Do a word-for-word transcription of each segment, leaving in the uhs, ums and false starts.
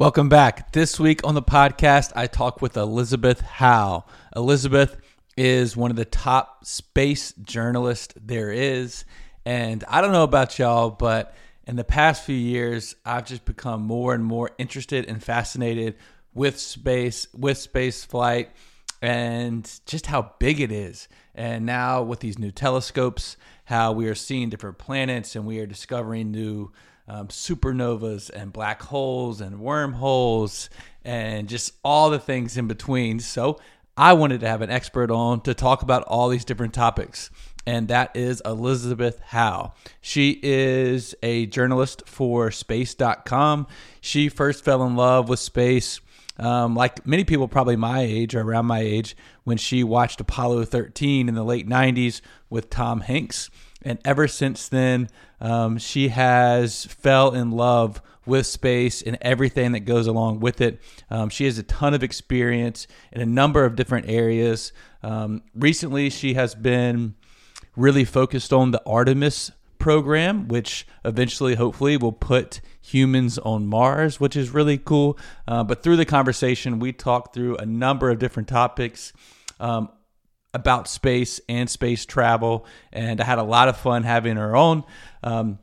Welcome back. This week on the podcast, I talk with Elizabeth Howell. Elizabeth is one of the top space journalists there is. And I don't know about y'all, but in the past few years, I've just become more and more interested and fascinated with space, with space flight, and just how big it is. And now with these new telescopes, how we are seeing different planets and we are discovering new um, supernovas and black holes and wormholes and just all the things in between. So I wanted to have an expert on to talk about all these different topics. And that is Elizabeth Howell. She is a journalist for space dot com. She first fell in love with space, um, like many people probably my age or around my age, when she watched Apollo thirteen in the late nineties with Tom Hanks. And ever since then, um, she has fell in love with space and everything that goes along with it. Um, she has a ton of experience in a number of different areas. Um, recently, she has been really focused on the Artemis program, which eventually, hopefully, will put humans on Mars, which is really cool. Uh, but through the conversation, we talked through a number of different topics um, about space and space travel, and I had a lot of fun having her on. Um,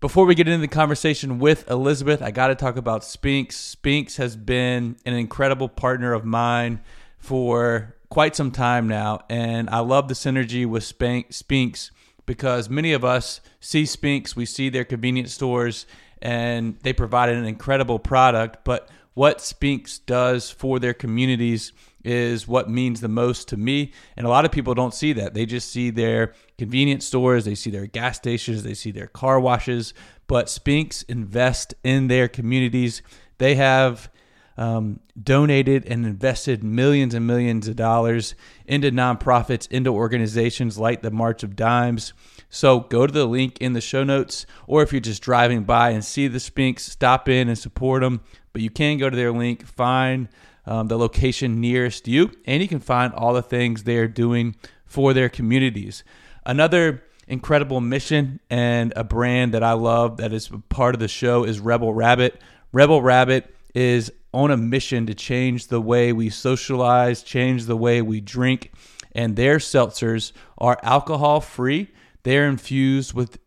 before we get into the conversation with Elizabeth, I got to talk about Spinx. Spinx has been an incredible partner of mine for quite some time now, and I love the synergy with Spinx because many of us see Spinx, we see their convenience stores, and they provide an incredible product, but what Spinx does for their communities is what means the most to me, and a lot of people don't see that. They just see their convenience stores, they see their gas stations, they see their car washes, but Spinx invest in their communities. They have Um, donated and invested millions and millions of dollars into nonprofits, into organizations like the March of Dimes. So go to the link in the show notes, or if you're just driving by and see the Spinx, stop in and support them. But you can go to their link, find um, the location nearest you, and you can find all the things they're doing for their communities. Another incredible mission and a brand that I love that is part of the show is Rebel Rabbit. Rebel Rabbit is on a mission to change the way we socialize, change the way we drink, and their seltzers are alcohol-free. They're infused with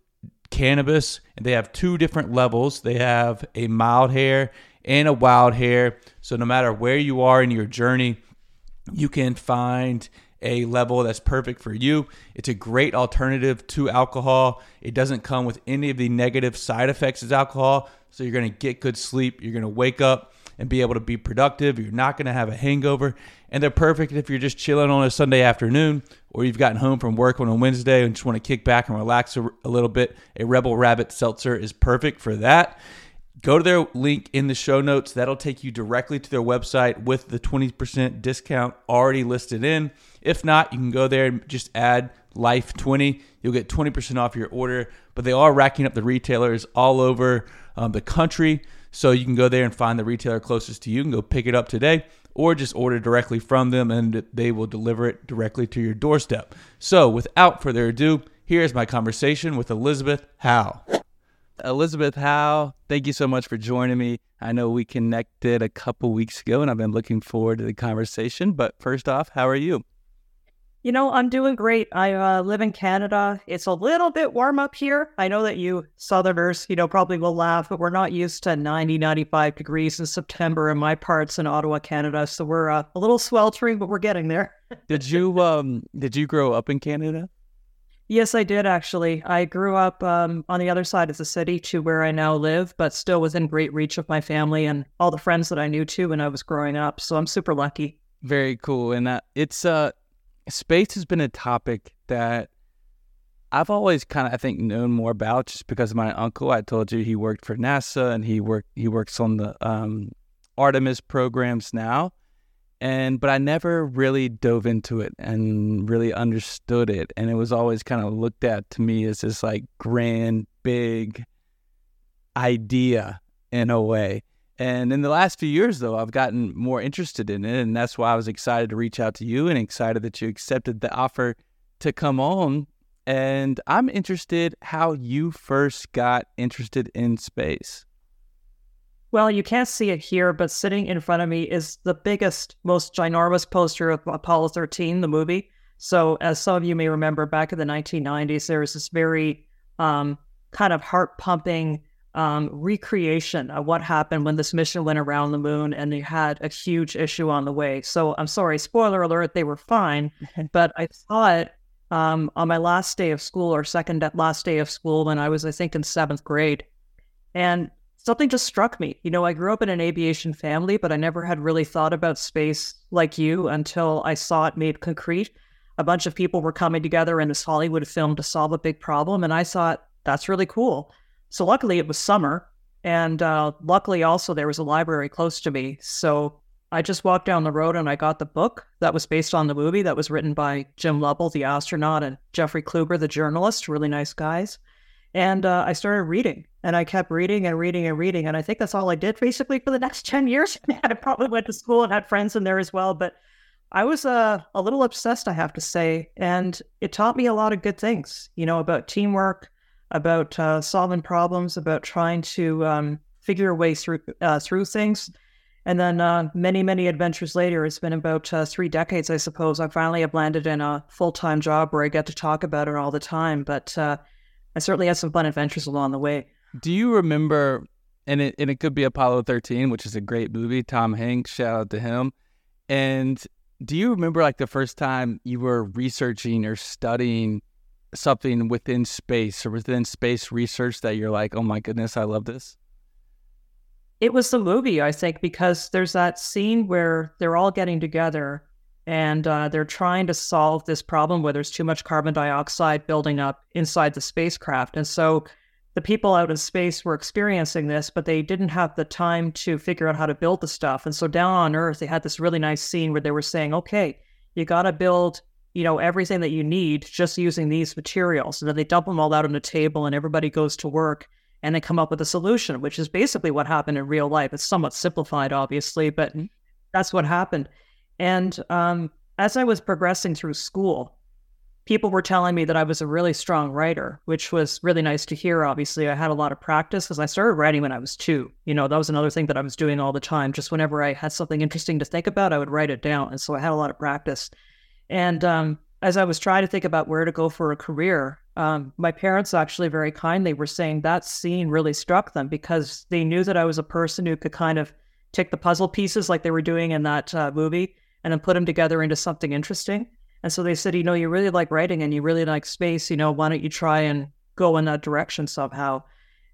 cannabis, and they have two different levels. They have a mild hair and a wild hair, so no matter where you are in your journey, you can find a level that's perfect for you. It's a great alternative to alcohol. It doesn't come with any of the negative side effects as alcohol, so you're going to get good sleep, you're going to wake up and be able to be productive. You're not going to have a hangover. And they're perfect if you're just chilling on a Sunday afternoon or you've gotten home from work on a Wednesday and just want to kick back and relax a, a little bit. A Rebel Rabbit seltzer is perfect for that. Go to their link in the show notes. That'll take you directly to their website with the twenty percent discount already listed in. If not, you can go there and just add life twenty. You'll get twenty percent off your order. But they are racking up the retailers all over um, the country. So you can go there and find the retailer closest to you and go pick it up today, or just order directly from them and they will deliver it directly to your doorstep. So without further ado, here's my conversation with Elizabeth Howell. Elizabeth Howell, thank you so much for joining me. I know we connected a couple weeks ago and I've been looking forward to the conversation, but first off, how are you? You know, I'm doing great. I uh, live in Canada. It's a little bit warm up here. I know that you Southerners, you know, probably will laugh, but we're not used to ninety, ninety-five degrees in September in my parts in Ottawa, Canada. So we're uh, a little sweltering, but we're getting there. Did you um, did you grow up in Canada? Yes, I did, actually. I grew up um, on the other side of the city to where I now live, but still within great reach of my family and all the friends that I knew, too, when I was growing up. So I'm super lucky. Very cool. And uh, it's... uh. Space has been a topic that I've always kind of, I think, known more about just because of my uncle. I told you he worked for NASA and he worked he works on the um, Artemis programs now, and but I never really dove into it and really understood it, and it was always kind of looked at to me as this like grand, big idea in a way. And in the last few years, though, I've gotten more interested in it, and that's why I was excited to reach out to you and excited that you accepted the offer to come on. And I'm interested how you first got interested in space. Well, you can't see it here, but sitting in front of me is the biggest, most ginormous poster of Apollo thirteen, the movie. So as some of you may remember, back in the nineteen nineties, there was this very um, kind of heart-pumping um, recreation of what happened when this mission went around the moon, and they had a huge issue on the way. So I'm sorry, spoiler alert, they were fine, but I saw it um, on my last day of school or second last day of school when I was, I think, in seventh grade. And something just struck me. You know, I grew up in an aviation family, but I never had really thought about space like you until I saw it made concrete. A bunch of people were coming together in this Hollywood film to solve a big problem, and I thought, that's really cool. So luckily it was summer, and uh, luckily also there was a library close to me. So I just walked down the road and I got the book that was based on the movie that was written by Jim Lovell, the astronaut, and Jeffrey Kluger, the journalist, really nice guys. And uh, I started reading, and I kept reading and reading and reading. And I think that's all I did basically for the next ten years. I probably went to school and had friends in there as well. But I was uh, a little obsessed, I have to say. And it taught me a lot of good things, you know, about teamwork, about uh, solving problems, about trying to um, figure a way through, uh, through things. And then uh, many, many adventures later, it's been about uh, three decades, I suppose. I finally have landed in a full-time job where I get to talk about it all the time. But uh I certainly had some fun adventures along the way. Do you remember, and it, and it could be Apollo thirteen, which is a great movie, Tom Hanks, shout out to him. And do you remember like the first time you were researching or studying something within space or within space research that you're like, oh my goodness, I love this? It was the movie, I think, because there's that scene where they're all getting together and uh, they're trying to solve this problem where there's too much carbon dioxide building up inside the spacecraft. And so the people out in space were experiencing this, but they didn't have the time to figure out how to build the stuff. And so down on Earth, they had this really nice scene where they were saying, okay, you got to build, you know, everything that you need just using these materials. And then they dump them all out on the table and everybody goes to work and they come up with a solution, which is basically what happened in real life. It's somewhat simplified, obviously, but that's what happened. And um, as I was progressing through school, people were telling me that I was a really strong writer, which was really nice to hear. Obviously, I had a lot of practice because I started writing when I was two. You know, that was another thing that I was doing all the time. Just whenever I had something interesting to think about, I would write it down. And so I had a lot of practice. And um, as I was trying to think about where to go for a career, um, my parents actually very kindly were saying that scene really struck them because they knew that I was a person who could kind of take the puzzle pieces like they were doing in that uh, movie and then put them together into something interesting. And so they said, you know, you really like writing and you really like space, you know, why don't you try and go in that direction somehow?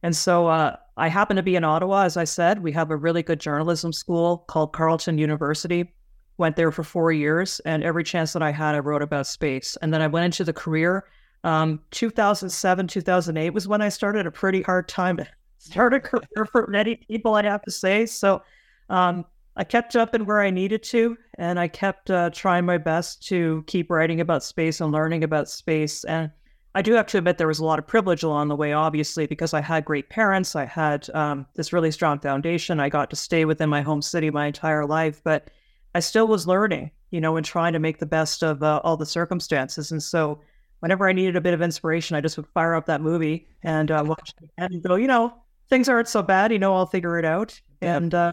And so uh, I happen to be in Ottawa, as I said. We have a really good journalism school called Carleton University. Went there for four years, and every chance that I had, I wrote about space. And then I went into the career. Um, two thousand seven, two thousand eight was when I started, a pretty hard time to start a career for many people, I'd have to say. So um I kept up in where I needed to, and I kept uh, trying my best to keep writing about space and learning about space. And I do have to admit there was a lot of privilege along the way, obviously, because I had great parents. I had um, this really strong foundation. I got to stay within my home city my entire life, but I still was learning, you know, and trying to make the best of uh, all the circumstances. And so whenever I needed a bit of inspiration, I just would fire up that movie and uh, watch it and go, you know, things aren't so bad, you know, I'll figure it out. And uh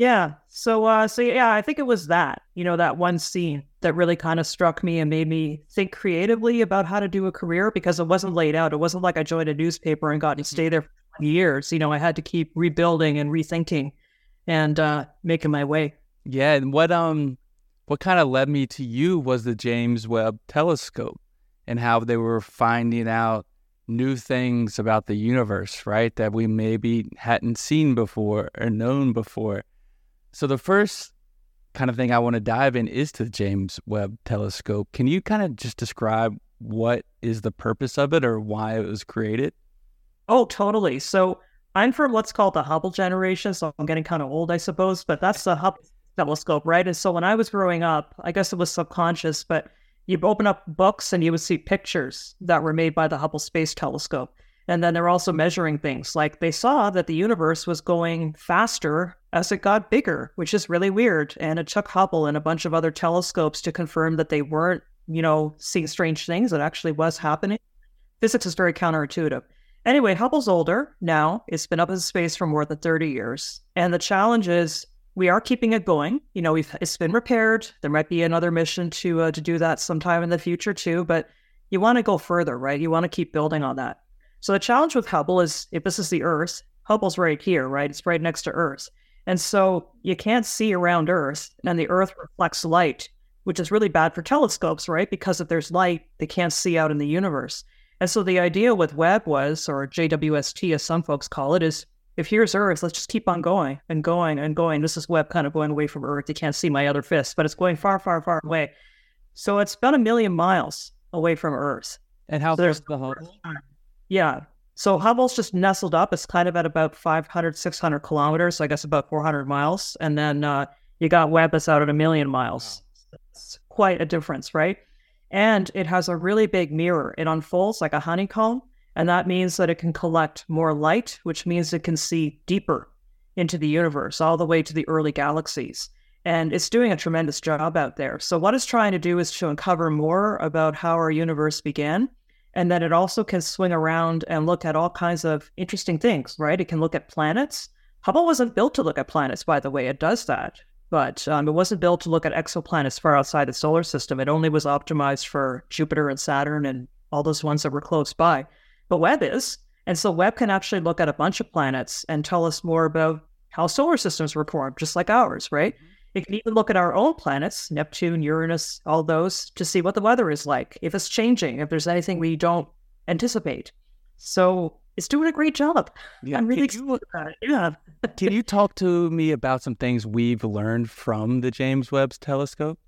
Yeah. So, uh, so yeah, I think it was that, you know, that one scene that really kind of struck me and made me think creatively about how to do a career because it wasn't laid out. It wasn't like I joined a newspaper and got to stay there for twenty years. You know, I had to keep rebuilding and rethinking and uh, making my way. Yeah. And what, um, what kind of led me to you was the James Webb Telescope and how they were finding out new things about the universe, right? That we maybe hadn't seen before or known before. So the first kind of thing I want to dive in is to the James Webb Telescope. Can you kind of just describe what is the purpose of it or why it was created? Oh, totally. So I'm from what's called the Hubble generation, so I'm getting kind of old, I suppose, but that's the Hubble telescope, right? And so when I was growing up, I guess it was subconscious, but you'd open up books and you would see pictures that were made by the Hubble Space Telescope. And then they're also measuring things. Like they saw that the universe was going faster as it got bigger, which is really weird. And it took Hubble and a bunch of other telescopes to confirm that they weren't, you know, seeing strange things. It actually was happening. Physics is very counterintuitive. Anyway, Hubble's older now. It's been up in space for more than thirty years. And the challenge is we are keeping it going. You know, we've it's been repaired. There might be another mission to uh, to do that sometime in the future too. But you want to go further, right? You want to keep building on that. So the challenge with Hubble is, if this is the Earth, Hubble's right here, right? It's right next to Earth. And so you can't see around Earth, and the Earth reflects light, which is really bad for telescopes, right? Because if there's light, they can't see out in the universe. And so the idea with Webb was, or J W S T as some folks call it, is if here's Earth, let's just keep on going and going and going. This is Webb kind of going away from Earth. You can't see my other fist, but it's going far, far, far away. So it's about a million miles away from Earth. And how so there's the Hubble? Yeah. So Hubble's just nestled up. It's kind of at about five hundred, six hundred kilometers, so I guess about four hundred miles. And then uh, you got Webb that's out at a million miles. Wow. That's quite a difference, right? And it has a really big mirror. It unfolds like a honeycomb, and that means that it can collect more light, which means it can see deeper into the universe, all the way to the early galaxies. And it's doing a tremendous job out there. So what it's trying to do is to uncover more about how our universe began. And then it also can swing around and look at all kinds of interesting things, right? It can look at planets. Hubble wasn't built to look at planets, by the way. It does that. But um, it wasn't built to look at exoplanets far outside the solar system. It only was optimized for Jupiter and Saturn and all those ones that were close by. But Webb is. And so Webb can actually look at a bunch of planets and tell us more about how solar systems were formed, just like ours, right? Mm-hmm. It can even look at our own planets, Neptune, Uranus, all those, to see what the weather is like, if it's changing, if there's anything we don't anticipate. So it's doing a great job. Yeah. I'm really excited about it. Yeah. Can you talk to me about some things we've learned from the James Webb Telescope?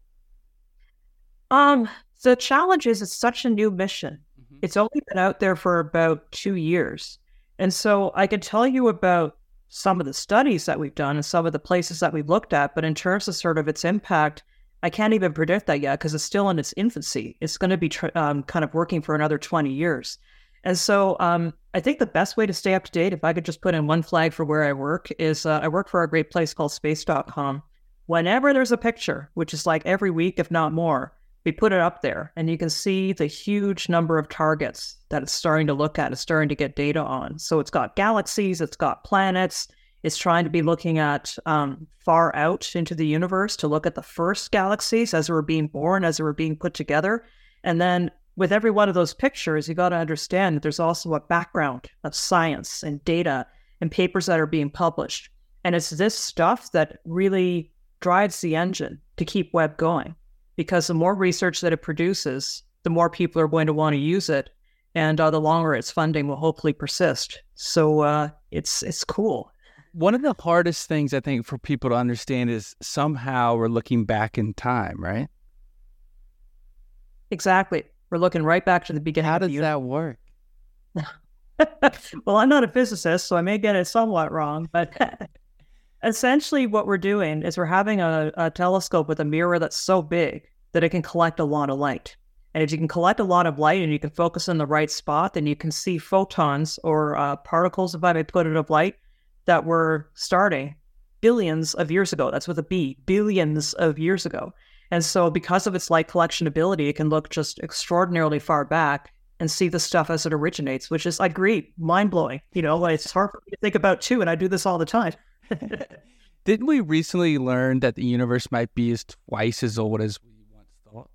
Um, the challenge is it's such a new mission. Mm-hmm. It's only been out there for about two years. And so I could tell you about some of the studies that we've done and some of the places that we've looked at, but in terms of sort of its impact, I can't even predict that yet because it's still in its infancy. It's going to be tr- um, kind of working for another twenty years. And so um, I think the best way to stay up to date, if I could just put in one flag for where I work, is uh, I work for a great place called space dot com. Whenever there's a picture, which is like every week, if not more, we put it up there and you can see the huge number of targets that it's starting to look at, it's starting to get data on. So it's got galaxies, it's got planets, it's trying to be looking at um, far out into the universe to look at the first galaxies as they were being born, as they were being put together. And then with every one of those pictures, you got to understand that there's also a background of science and data and papers that are being published. And it's this stuff that really drives the engine to keep Webb going. Because the more research that it produces, the more people are going to want to use it, and uh, the longer its funding will hopefully persist. So uh, it's it's cool. One of the hardest things I think for people to understand is somehow we're looking back in time, right? Exactly. We're looking right back to the beginning. How does that work? Well, I'm not a physicist, so I may get it somewhat wrong, but... Essentially, what we're doing is we're having a, a telescope with a mirror that's so big that it can collect a lot of light. And if you can collect a lot of light and you can focus in the right spot, then you can see photons or uh, particles, if I may put it, of light that were starting billions of years ago. That's with a B, billions of years ago. And so because of its light collection ability, it can look just extraordinarily far back and see the stuff as it originates, which is, I agree, mind-blowing. You know, it's hard for me to think about too, and I do this all the time. Didn't we recently learn that the universe might be as twice as old as we once thought?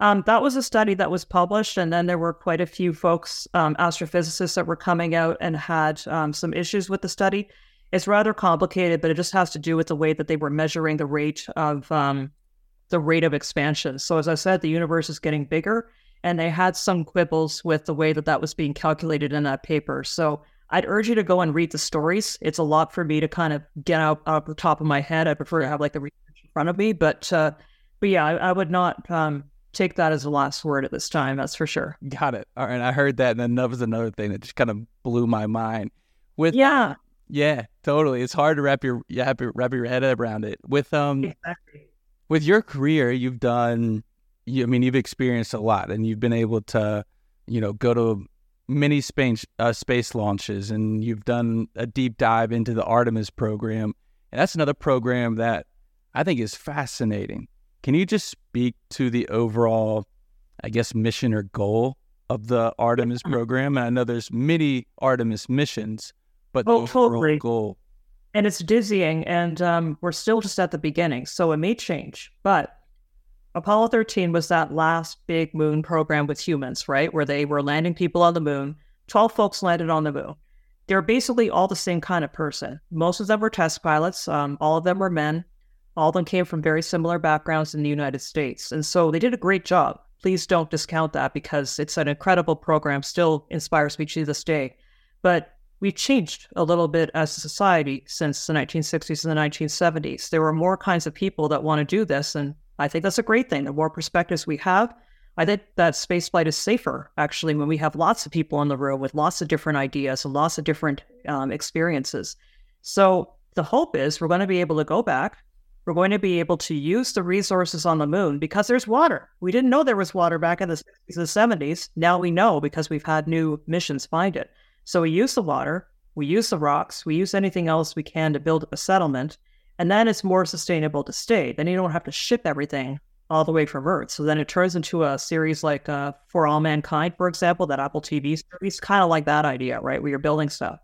Um, that was a study that was published, and then there were quite a few folks, um, astrophysicists, that were coming out and had um, some issues with the study. It's rather complicated, but it just has to do with the way that they were measuring the rate of um, the rate of expansion. So, as I said, the universe is getting bigger, and they had some quibbles with the way that that was being calculated in that paper. So. I'd urge you to go and read the stories. It's a lot for me to kind of get out off the top of my head. I prefer to have like the research in front of me, but uh, but yeah, I, I would not um, take that as the last word at this time. That's for sure. Got it. All right, I heard that, and then that was another thing that just kind of blew my mind. With yeah, yeah, totally. It's hard to wrap your wrap your, wrap your head around it. With um, exactly. With your career, you've done. You, I mean, you've experienced a lot, and you've been able to, you know, go to. many space uh, space launches, and you've done a deep dive into the Artemis program, and that's another program that I think is fascinating. Can you just speak to the overall, I guess, mission or goal of the Artemis program. And I know there's many Artemis missions, but oh, the overall totally. goal. And it's dizzying, and um, we're still just at the beginning, so it may change. But Apollo thirteen was that last big moon program with humans, right, where they were landing people on the moon. twelve folks landed on the moon. They're basically all the same kind of person. Most of them were test pilots. Um, all of them were men. All of them came from very similar backgrounds in the United States. And so they did a great job. Please don't discount that, because it's an incredible program, still inspires me to this day. But we've changed a little bit as a society since the nineteen sixties and the nineteen seventies. There were more kinds of people that want to do this, and I think that's a great thing. The more perspectives we have, I think that spaceflight is safer, actually, when we have lots of people in the room with lots of different ideas and lots of different um, experiences. So the hope is we're going to be able to go back. We're going to be able to use the resources on the moon because there's water. We didn't know there was water back in the sixties and seventies. Now we know because we've had new missions find it. So we use the water, we use the rocks, we use anything else we can to build up a settlement, and then it's more sustainable to stay. Then you don't have to ship everything all the way from Earth. So then it turns into a series like uh, For All Mankind, for example, that Apple T V series, kind of like that idea, right, where you're building stuff.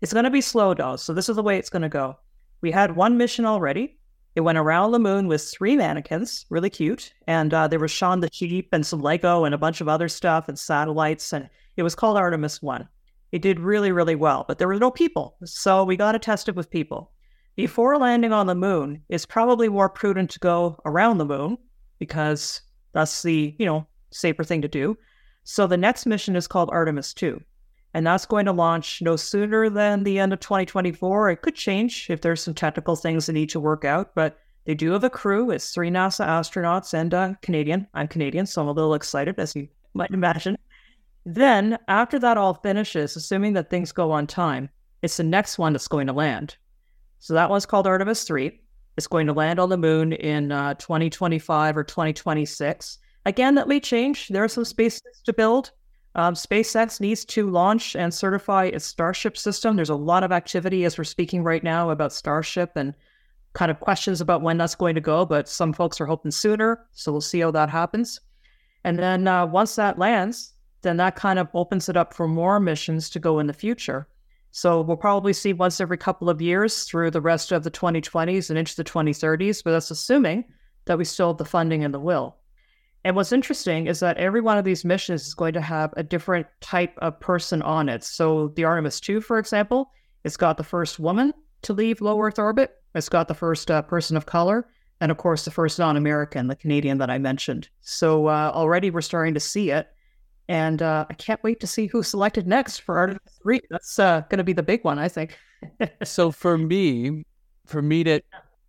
It's going to be slow, though, so this is the way it's going to go. We had one mission already. It went around the moon with three mannequins, really cute, and uh, there was Shaun the Sheep and some Lego and a bunch of other stuff and satellites, and it was called Artemis one. It did really, really well, but there were no people, so we got to test it with people. Before landing on the moon, it's probably more prudent to go around the moon because that's the, you know, safer thing to do. So the next mission is called Artemis two, and that's going to launch no sooner than the end of twenty twenty-four. It could change if there's some technical things that need to work out, but they do have a crew. It's three NASA astronauts and a Canadian. I'm Canadian, so I'm a little excited, as you might imagine. Then, after that all finishes, assuming that things go on time, it's the next one that's going to land. So that one's called Artemis three. It's going to land on the moon in uh, twenty twenty-five or twenty twenty-six. Again, that may change. There are some spaces to build. Um, SpaceX needs to launch and certify its Starship system. There's a lot of activity as we're speaking right now about Starship and kind of questions about when that's going to go, but some folks are hoping sooner, so we'll see how that happens. And then uh, once that lands, then that kind of opens it up for more missions to go in the future. So we'll probably see once every couple of years through the rest of the twenty twenties and into the twenty thirties, but that's assuming that we still have the funding and the will. And what's interesting is that every one of these missions is going to have a different type of person on it. So the Artemis two, for example, it's got the first woman to leave low Earth orbit. It's got the first uh, person of color. And of course, the first non-American, the Canadian that I mentioned. So uh, already we're starting to see it. And uh, I can't wait to see who's selected next for Artemis three. That's uh, going to be the big one, I think. So for me, for me to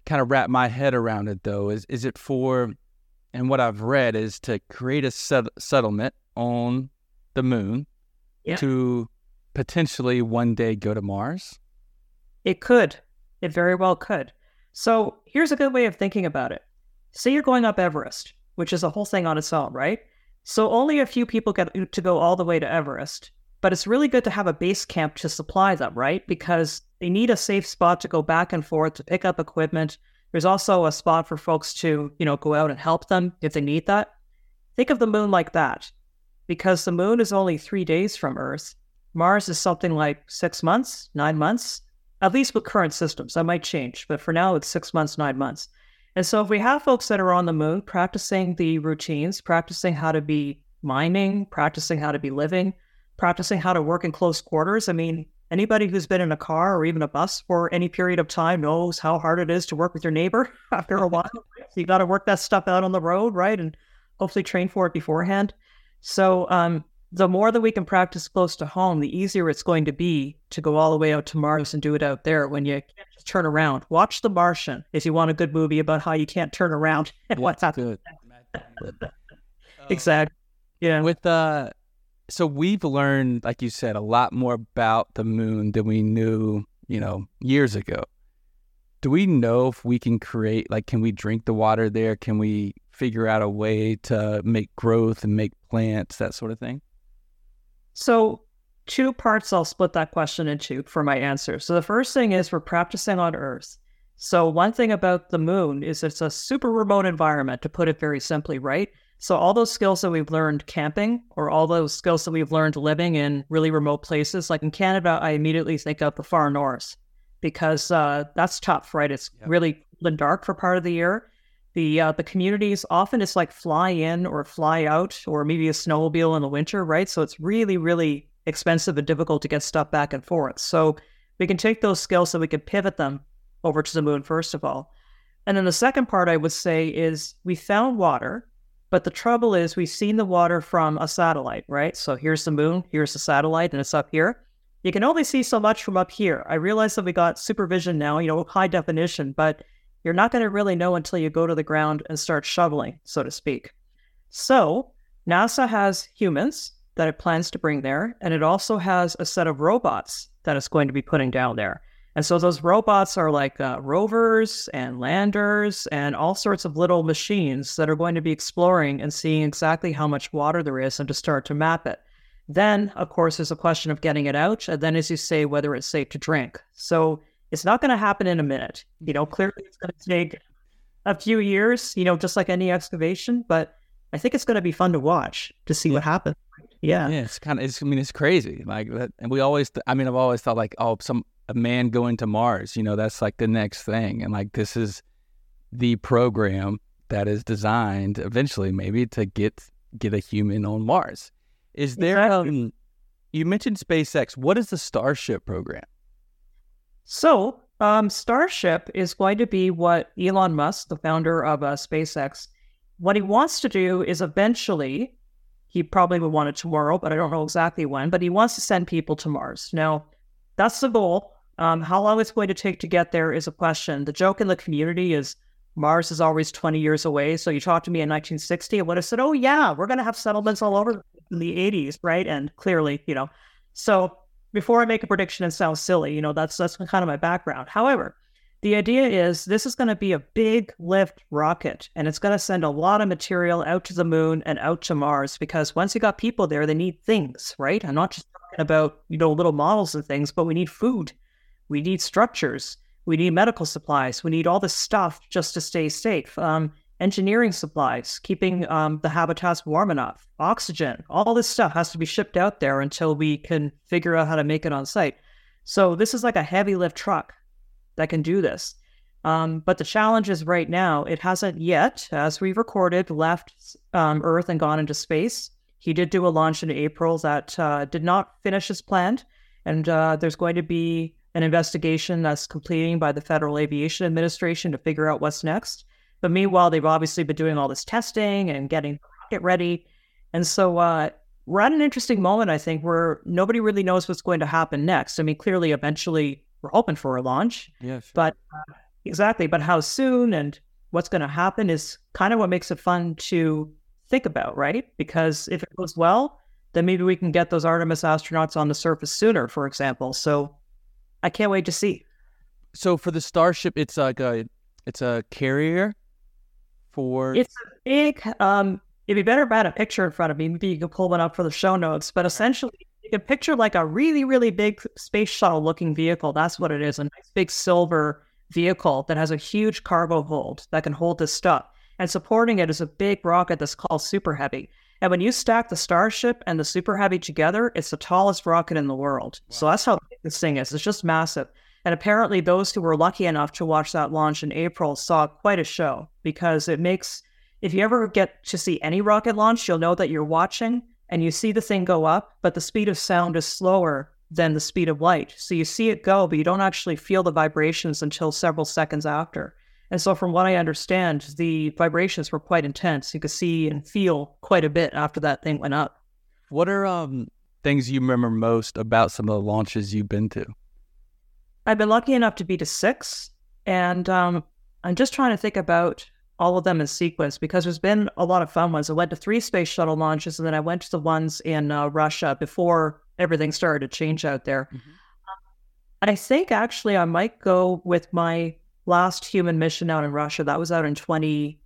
kind of wrap my head around it, though, is is it for, and what I've read is to create a set- settlement on the moon yeah. to potentially one day go to Mars? It could. It very well could. So here's a good way of thinking about it. Say you're going up Everest, which is a whole thing on its own, right? So only a few people get to go all the way to Everest, but it's really good to have a base camp to supply them, right? Because they need a safe spot to go back and forth to pick up equipment. There's also a spot for folks to, you know, go out and help them if they need that. Think of the moon like that, because the moon is only three days from Earth. Mars is something like six months, nine months, at least with current systems. That might change, but for now it's six months, nine months. And so if we have folks that are on the moon practicing the routines, practicing how to be mining, practicing how to be living, practicing how to work in close quarters, I mean, anybody who's been in a car or even a bus for any period of time knows how hard it is to work with your neighbor after a while. You got to work that stuff out on the road, right? And hopefully train for it beforehand. So um, the more that we can practice close to home, the easier it's going to be to go all the way out to Mars and do it out there when you can't just turn around. Watch The Martian if you want a good movie about how you can't turn around and what's happening. Exactly. Yeah. With uh, so we've learned, like you said, a lot more about the moon than we knew, you know, years ago. Do we know if we can create, like, can we drink the water there? Can we figure out a way to make growth and make plants, that sort of thing? So two parts, I'll split that question into for my answer. So the first thing is we're practicing on Earth. So one thing about the moon is it's a super remote environment, to put it very simply, right? So all those skills that we've learned camping, or all those skills that we've learned living in really remote places, like in Canada, I immediately think of the far north, because uh, that's tough, right? It's yep. really dark for part of the year. The uh, the communities, often it's like fly in or fly out, or maybe a snowmobile in the winter, right? So it's really, really expensive and difficult to get stuff back and forth. So we can take those skills and we can pivot them over to the moon, first of all. And then the second part I would say is we found water, but the trouble is we've seen the water from a satellite, right? So here's the moon, here's the satellite, and it's up here. You can only see so much from up here. I realize that we got supervision now, you know, high definition, but you're not going to really know until you go to the ground and start shoveling, so to speak. So NASA has humans that it plans to bring there, and it also has a set of robots that it's going to be putting down there. And so those robots are like uh, rovers and landers and all sorts of little machines that are going to be exploring and seeing exactly how much water there is and to start to map it. Then, of course, there's a question of getting it out, and then, as you say, whether it's safe to drink. So it's not going to happen in a minute. You know, clearly it's going to take a few years, you know, just like any excavation, but I think it's going to be fun to watch to see yeah. what happens. Yeah. Yeah, it's kind of, it's, I mean, it's crazy. Like, that, and we always, th- I mean, I've always thought like, oh, some, a man going to Mars, you know, that's like the next thing. And like, this is the program that is designed eventually maybe to get, get a human on Mars. Is there, exactly. um, you mentioned SpaceX. What is the Starship program? So um, Starship is going to be what Elon Musk, the founder of uh, SpaceX, what he wants to do is eventually, he probably would want it tomorrow, but I don't know exactly when, but he wants to send people to Mars. Now, that's the goal. Um, how long it's going to take to get there is a question. The joke in the community is Mars is always twenty years away. So you talked to me in nineteen sixty, I would have said, oh yeah, we're going to have settlements all over in the eighties, right? And clearly, you know, so before I make a prediction and sound silly, you know, that's, that's kind of my background. However, the idea is this is going to be a big lift rocket, and it's going to send a lot of material out to the moon and out to Mars, because once you got people there, they need things, right? I'm not just talking about, you know, little models and things, but we need food. We need structures. We need medical supplies. We need all this stuff just to stay safe. Um, engineering supplies, keeping um, the habitats warm enough, oxygen, all this stuff has to be shipped out there until we can figure out how to make it on site. So this is like a heavy lift truck that can do this. Um, but the challenge is right now, it hasn't yet, as we recorded, left um, Earth and gone into space. He did do a launch in April that uh, did not finish as planned. And uh, there's going to be an investigation that's completing by the Federal Aviation Administration to figure out what's next. But meanwhile, they've obviously been doing all this testing and getting the rocket ready. And so uh, we're at an interesting moment, I think, where nobody really knows what's going to happen next. I mean, clearly, eventually, we're hoping for a launch, yeah, sure. but uh, exactly. But how soon and what's going to happen is kind of what makes it fun to think about, right? Because if it goes well, then maybe we can get those Artemis astronauts on the surface sooner, for example. So I can't wait to see. So for the Starship, it's like a, it's a carrier for... It's a big, um, it'd be better if I had a picture in front of me. Maybe you can pull one up for the show notes, but essentially, you can picture like a really, really big space shuttle looking vehicle. That's what it is. A nice big silver vehicle that has a huge cargo hold that can hold this stuff. And supporting it is a big rocket that's called Super Heavy. And when you stack the Starship and the Super Heavy together, it's the tallest rocket in the world. Wow. So that's how big this thing is. It's just massive. And apparently those who were lucky enough to watch that launch in April saw quite a show, because it makes, if you ever get to see any rocket launch, you'll know that you're watching. And you see the thing go up, but the speed of sound is slower than the speed of light. So you see it go, but you don't actually feel the vibrations until several seconds after. And so from what I understand, the vibrations were quite intense. You could see and feel quite a bit after that thing went up. What are um, things you remember most about some of the launches you've been to? I've been lucky enough to be to six. And um, I'm just trying to think about all of them in sequence, because there's been a lot of fun ones. I went to three space shuttle launches, and then I went to the ones in uh, Russia before everything started to change out there. Mm-hmm. Um, I think actually I might go with my last human mission out in Russia. That was out in twenty,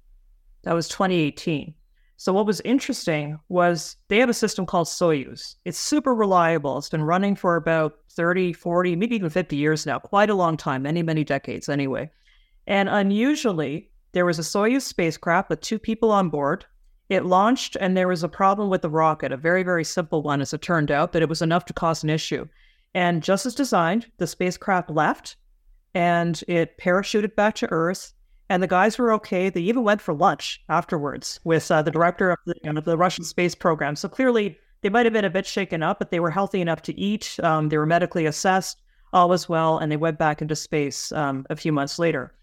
that was twenty eighteen. So what was interesting was they have a system called Soyuz. It's super reliable. It's been running for about thirty, forty, maybe even fifty years now, quite a long time, many, many decades anyway. And unusually, there was a Soyuz spacecraft with two people on board, It launched, and there was a problem with the rocket, a very, very simple one, as it turned out, but it was enough to cause an issue. And just as designed, the spacecraft left, and it parachuted back to Earth, and the guys were okay. They even went for lunch afterwards with uh, the director of the, you know, the Russian space program. So clearly, they might have been a bit shaken up, but they were healthy enough to eat. Um, they were medically assessed. All was well, and they went back into space um, a few months later.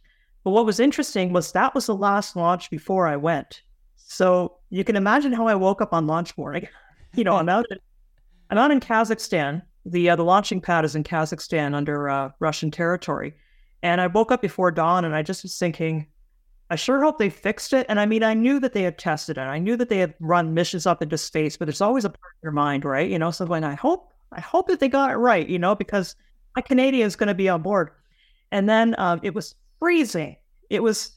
But what was interesting was that was the last launch before I went. So you can imagine how I woke up on launch morning. You know, I'm out in, I'm out in Kazakhstan. The uh, the launching pad is in Kazakhstan under uh, Russian territory. And I woke up before dawn, and I just was thinking, I sure hope they fixed it. And I mean, I knew that they had tested it. I knew that they had run missions up into space, but there's always a part of your mind, right? You know, so when I hope, I hope that they got it right, you know, because my Canadian is going to be on board. And then um, it was freezing. It was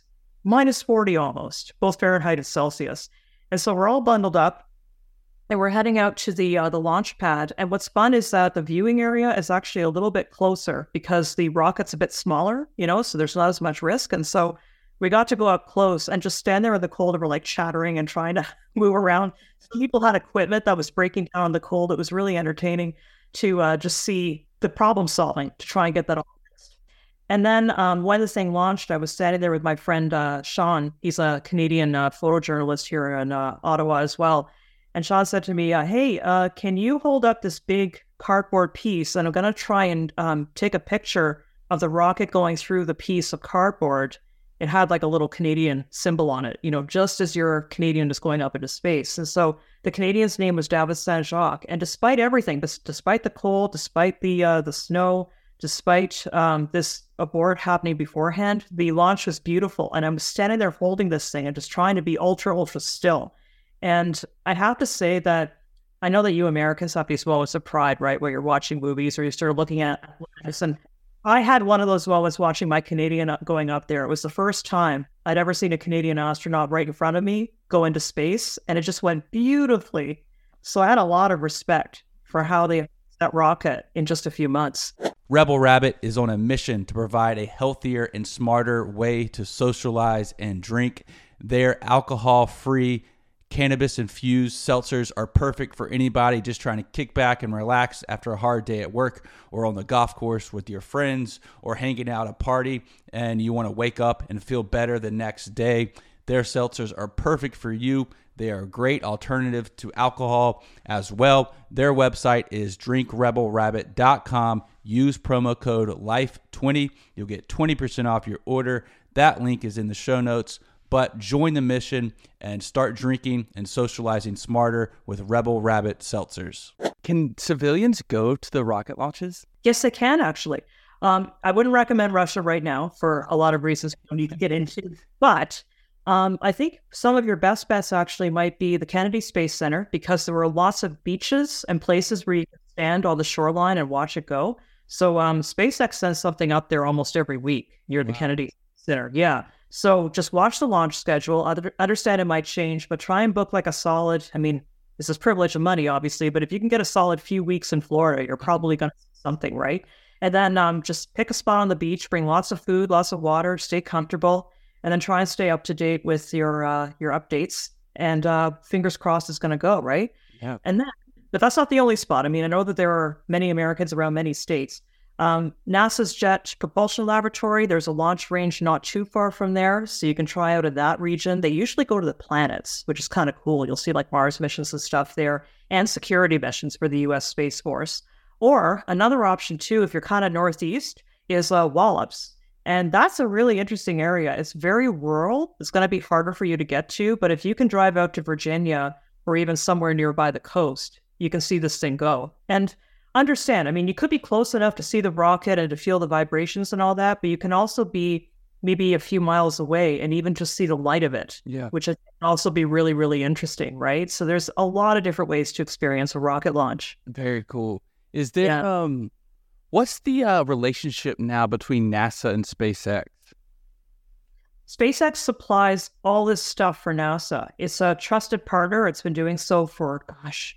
minus forty almost, both Fahrenheit and Celsius. And so we're all bundled up, and we're heading out to the uh, the launch pad. And what's fun is that the viewing area is actually a little bit closer because the rocket's a bit smaller, you know, so there's not as much risk. And so we got to go up close and just stand there in the cold, and we're like chattering and trying to move around. Some people had equipment that was breaking down in the cold. It was really entertaining to uh, just see the problem solving to try and get that all. And then um, when this thing launched, I was standing there with my friend, uh, Shaun. He's a Canadian uh, photojournalist here in uh, Ottawa as well. And Shaun said to me, uh, hey, uh, can you hold up this big cardboard piece? And I'm going to try and um, take a picture of the rocket going through the piece of cardboard. It had like a little Canadian symbol on it, you know, just as your Canadian is going up into space. And so the Canadian's name was David Saint-Jacques. And despite everything, despite the cold, despite the uh, the snow, despite um, this abort happening beforehand, the launch was beautiful. And I'm standing there holding this thing and just trying to be ultra, ultra still. And I have to say that I know that you Americans have these moments of pride, right, where you're watching movies or you start looking at this. And I had one of those while I was watching my Canadian going up there. It was the first time I'd ever seen a Canadian astronaut right in front of me go into space, and it just went beautifully. So I had a lot of respect for how they that rocket in just a few months. Rebel Rabbit is on a mission to provide a healthier and smarter way to socialize and drink. Their alcohol-free, cannabis-infused seltzers are perfect for anybody just trying to kick back and relax after a hard day at work or on the golf course with your friends or hanging out at a party and you want to wake up and feel better the next day. Their seltzers are perfect for you. They are a great alternative to alcohol as well. Their website is drink rebel rabbit dot com. Use promo code life twenty. You'll get twenty percent off your order. That link is in the show notes. But join the mission and start drinking and socializing smarter with Rebel Rabbit seltzers. Can civilians go to the rocket launches? Yes, they can, actually. Um, I wouldn't recommend Russia right now for a lot of reasons we don't need to get into. But Um, I think some of your best bets actually might be the Kennedy Space Center, because there were lots of beaches and places where you could stand on the shoreline and watch it go. So um, SpaceX sends something up there almost every week near the wow. Kennedy Center. Yeah. So just watch the launch schedule. I understand it might change, but try and book like a solid, I mean, this is privilege and money, obviously, but if you can get a solid few weeks in Florida, you're probably going to see something, right? And then um, just pick a spot on the beach, bring lots of food, lots of water, stay comfortable. And then try and stay up to date with your uh, your updates. And uh, fingers crossed it's going to go, right? Yeah. And then, but that's not the only spot. I mean, I know that there are many Americans around many states. Um, NASA's Jet Propulsion Laboratory, there's a launch range not too far from there. So you can try out in that region. They usually go to the planets, which is kind of cool. You'll see like Mars missions and stuff there, and security missions for the U S Space Force. Or another option too, if you're kind of northeast, is uh, WALL-E's. And that's a really interesting area. It's very rural. It's going to be harder for you to get to. But if you can drive out to Virginia or even somewhere nearby the coast, you can see this thing go. And understand, I mean, you could be close enough to see the rocket and to feel the vibrations and all that. But you can also be maybe a few miles away and even just see the light of it, yeah. which can also be really, really interesting, right? So there's a lot of different ways to experience a rocket launch. Very cool. Is there... Yeah. um? What's the uh, relationship now between NASA and SpaceX? SpaceX supplies all this stuff for NASA. It's a trusted partner. It's been doing so for, gosh,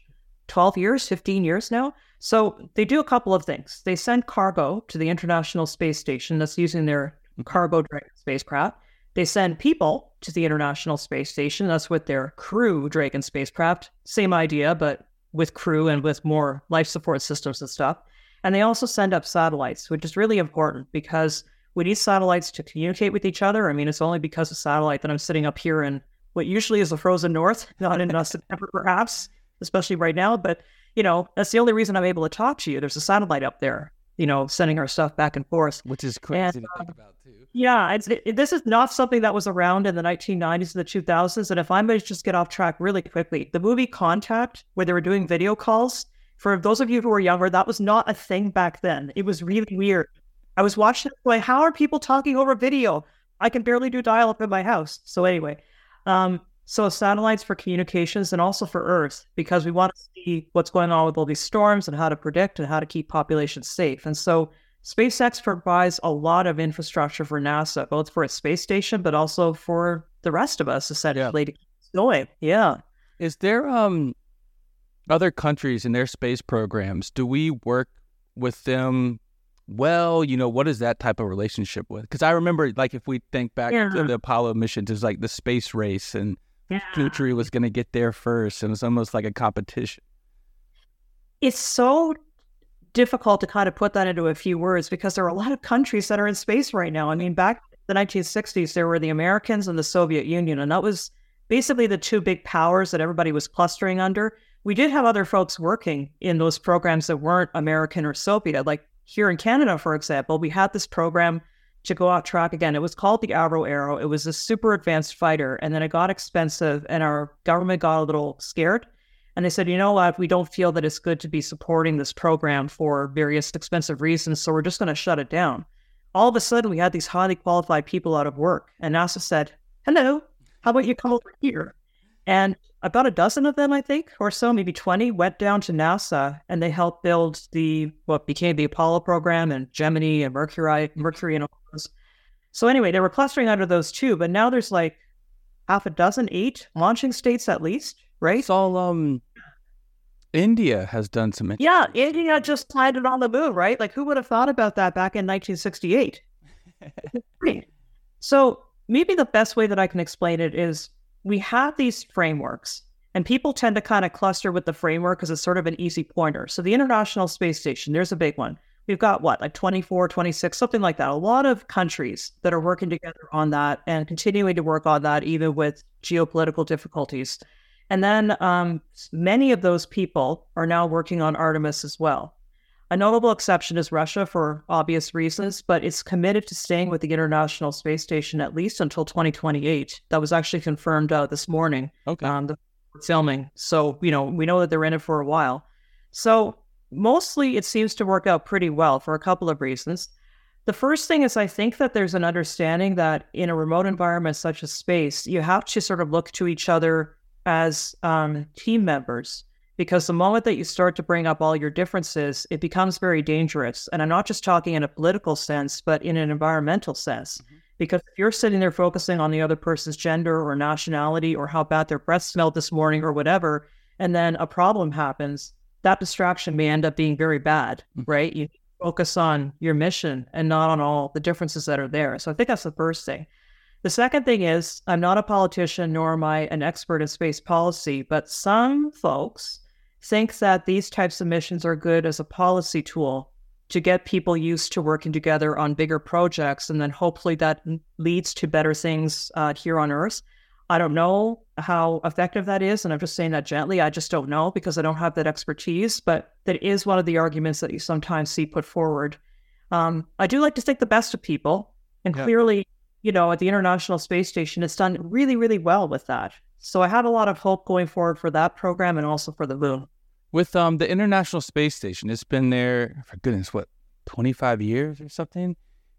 twelve years, fifteen years now. So they do a couple of things. They send cargo to the International Space Station that's using their cargo-driven spacecraft. They send people to the International Space Station, that's with their crew Dragon spacecraft. Same idea, but with crew and with more life support systems and stuff. And they also send up satellites, which is really important because we need satellites to communicate with each other. I mean, it's only because of satellite that I'm sitting up here in what usually is the frozen north, not in September perhaps, especially right now. But, you know, that's the only reason I'm able to talk to you. There's a satellite up there, you know, sending our stuff back and forth. Which is crazy and, to think about, too. Yeah, it's, it, this is not something that was around in the nineteen nineties and the two thousands. And if I may just get off track really quickly, the movie Contact, where they were doing video calls, for those of you who were younger, that was not a thing back then. It was really weird. I was watching it going, how are people talking over video? I can barely do dial-up in my house. So anyway, um, so satellites for communications and also for Earth, because we want to see what's going on with all these storms and how to predict and how to keep populations safe. And so SpaceX provides a lot of infrastructure for NASA, both for its space station, but also for the rest of us, essentially, to keep going. Yeah. Is there um, other countries in their space programs? Do we work with them well? You know, what is that type of relationship with? Because I remember, like, if we think back yeah. to the Apollo missions, it's like the space race and yeah. country was going to get there first, and it's almost like a competition. It's so difficult to kind of put that into a few words because there are a lot of countries that are in space right now. I mean, back in the nineteen sixties, there were the Americans and the Soviet Union, and that was basically the two big powers that everybody was clustering under. We did have other folks working in those programs that weren't American or Soviet. Like here in Canada, for example, we had this program to go off track again. It was called the Avro Arrow. It was a super advanced fighter. And then it got expensive and our government got a little scared. And they said, you know what, we don't feel that it's good to be supporting this program for various expensive reasons. So we're just going to shut it down. All of a sudden, we had these highly qualified people out of work. And NASA said, hello, how about you come over here? And about a dozen of them, I think, or so, maybe twenty, went down to NASA and they helped build the what became the Apollo program and Gemini and Mercury, Mercury and all those. So anyway, they were clustering under those two, but now there's like half a dozen, eight launching states at least, right? It's all um, India has done some. Yeah, India just landed on the moon, right? Like, who would have thought about that back in nineteen sixty-eight? So maybe the best way that I can explain it is, we have these frameworks, and people tend to kind of cluster with the framework because it's sort of an easy pointer. So the International Space Station, there's a big one. We've got what, like twenty-four, twenty-six, something like that. A lot of countries that are working together on that and continuing to work on that, even with geopolitical difficulties. And then um, many of those people are now working on Artemis as well. A notable exception is Russia for obvious reasons, but it's committed to staying with the International Space Station at least until twenty twenty-eight. That was actually confirmed uh, this morning. Okay. Um, the filming. So, you know, we know that they're in it for a while. So mostly it seems to work out pretty well for a couple of reasons. The first thing is I think that there's an understanding that in a remote environment such as space, you have to sort of look to each other as um, team members. Because the moment that you start to bring up all your differences, it becomes very dangerous. And I'm not just talking in a political sense, but in an environmental sense. Mm-hmm. Because if you're sitting there focusing on the other person's gender or nationality or how bad their breath smelled this morning or whatever, and then a problem happens, that distraction may end up being very bad, mm-hmm. right? You focus on your mission and not on all the differences that are there. So I think that's the first thing. The second thing is, I'm not a politician, nor am I an expert in space policy, but some folks think that these types of missions are good as a policy tool to get people used to working together on bigger projects, and then hopefully that leads to better things uh, here on Earth. I don't know how effective that is, and I'm just saying that gently. I just don't know because I don't have that expertise, but that is one of the arguments that you sometimes see put forward. Um, I do like to think the best of people, and yeah. clearly, you know, at the International Space Station, it's done really, really well with that. So I had a lot of hope going forward for that program and also for the moon. With um, the International Space Station, it's been there, for goodness, what, twenty-five years or something?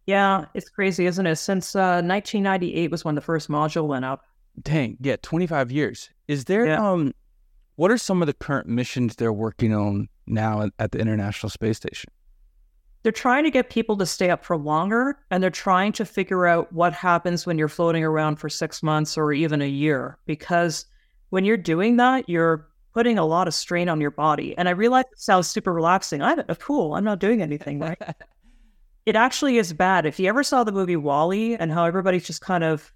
Yeah, it's crazy, isn't it? Since uh, nineteen ninety-eight was when the first module went up. Dang, yeah, twenty-five years. Is there, yeah. um, what are some of the current missions they're working on now at the International Space Station? They're trying to get people to stay up for longer, and they're trying to figure out what happens when you're floating around for six months or even a year. Because when you're doing that, you're putting a lot of strain on your body. And I realize it sounds super relaxing. I'm at a pool. I'm not doing anything, right? It actually is bad. If you ever saw the movie WALL-E and how everybody's just kind of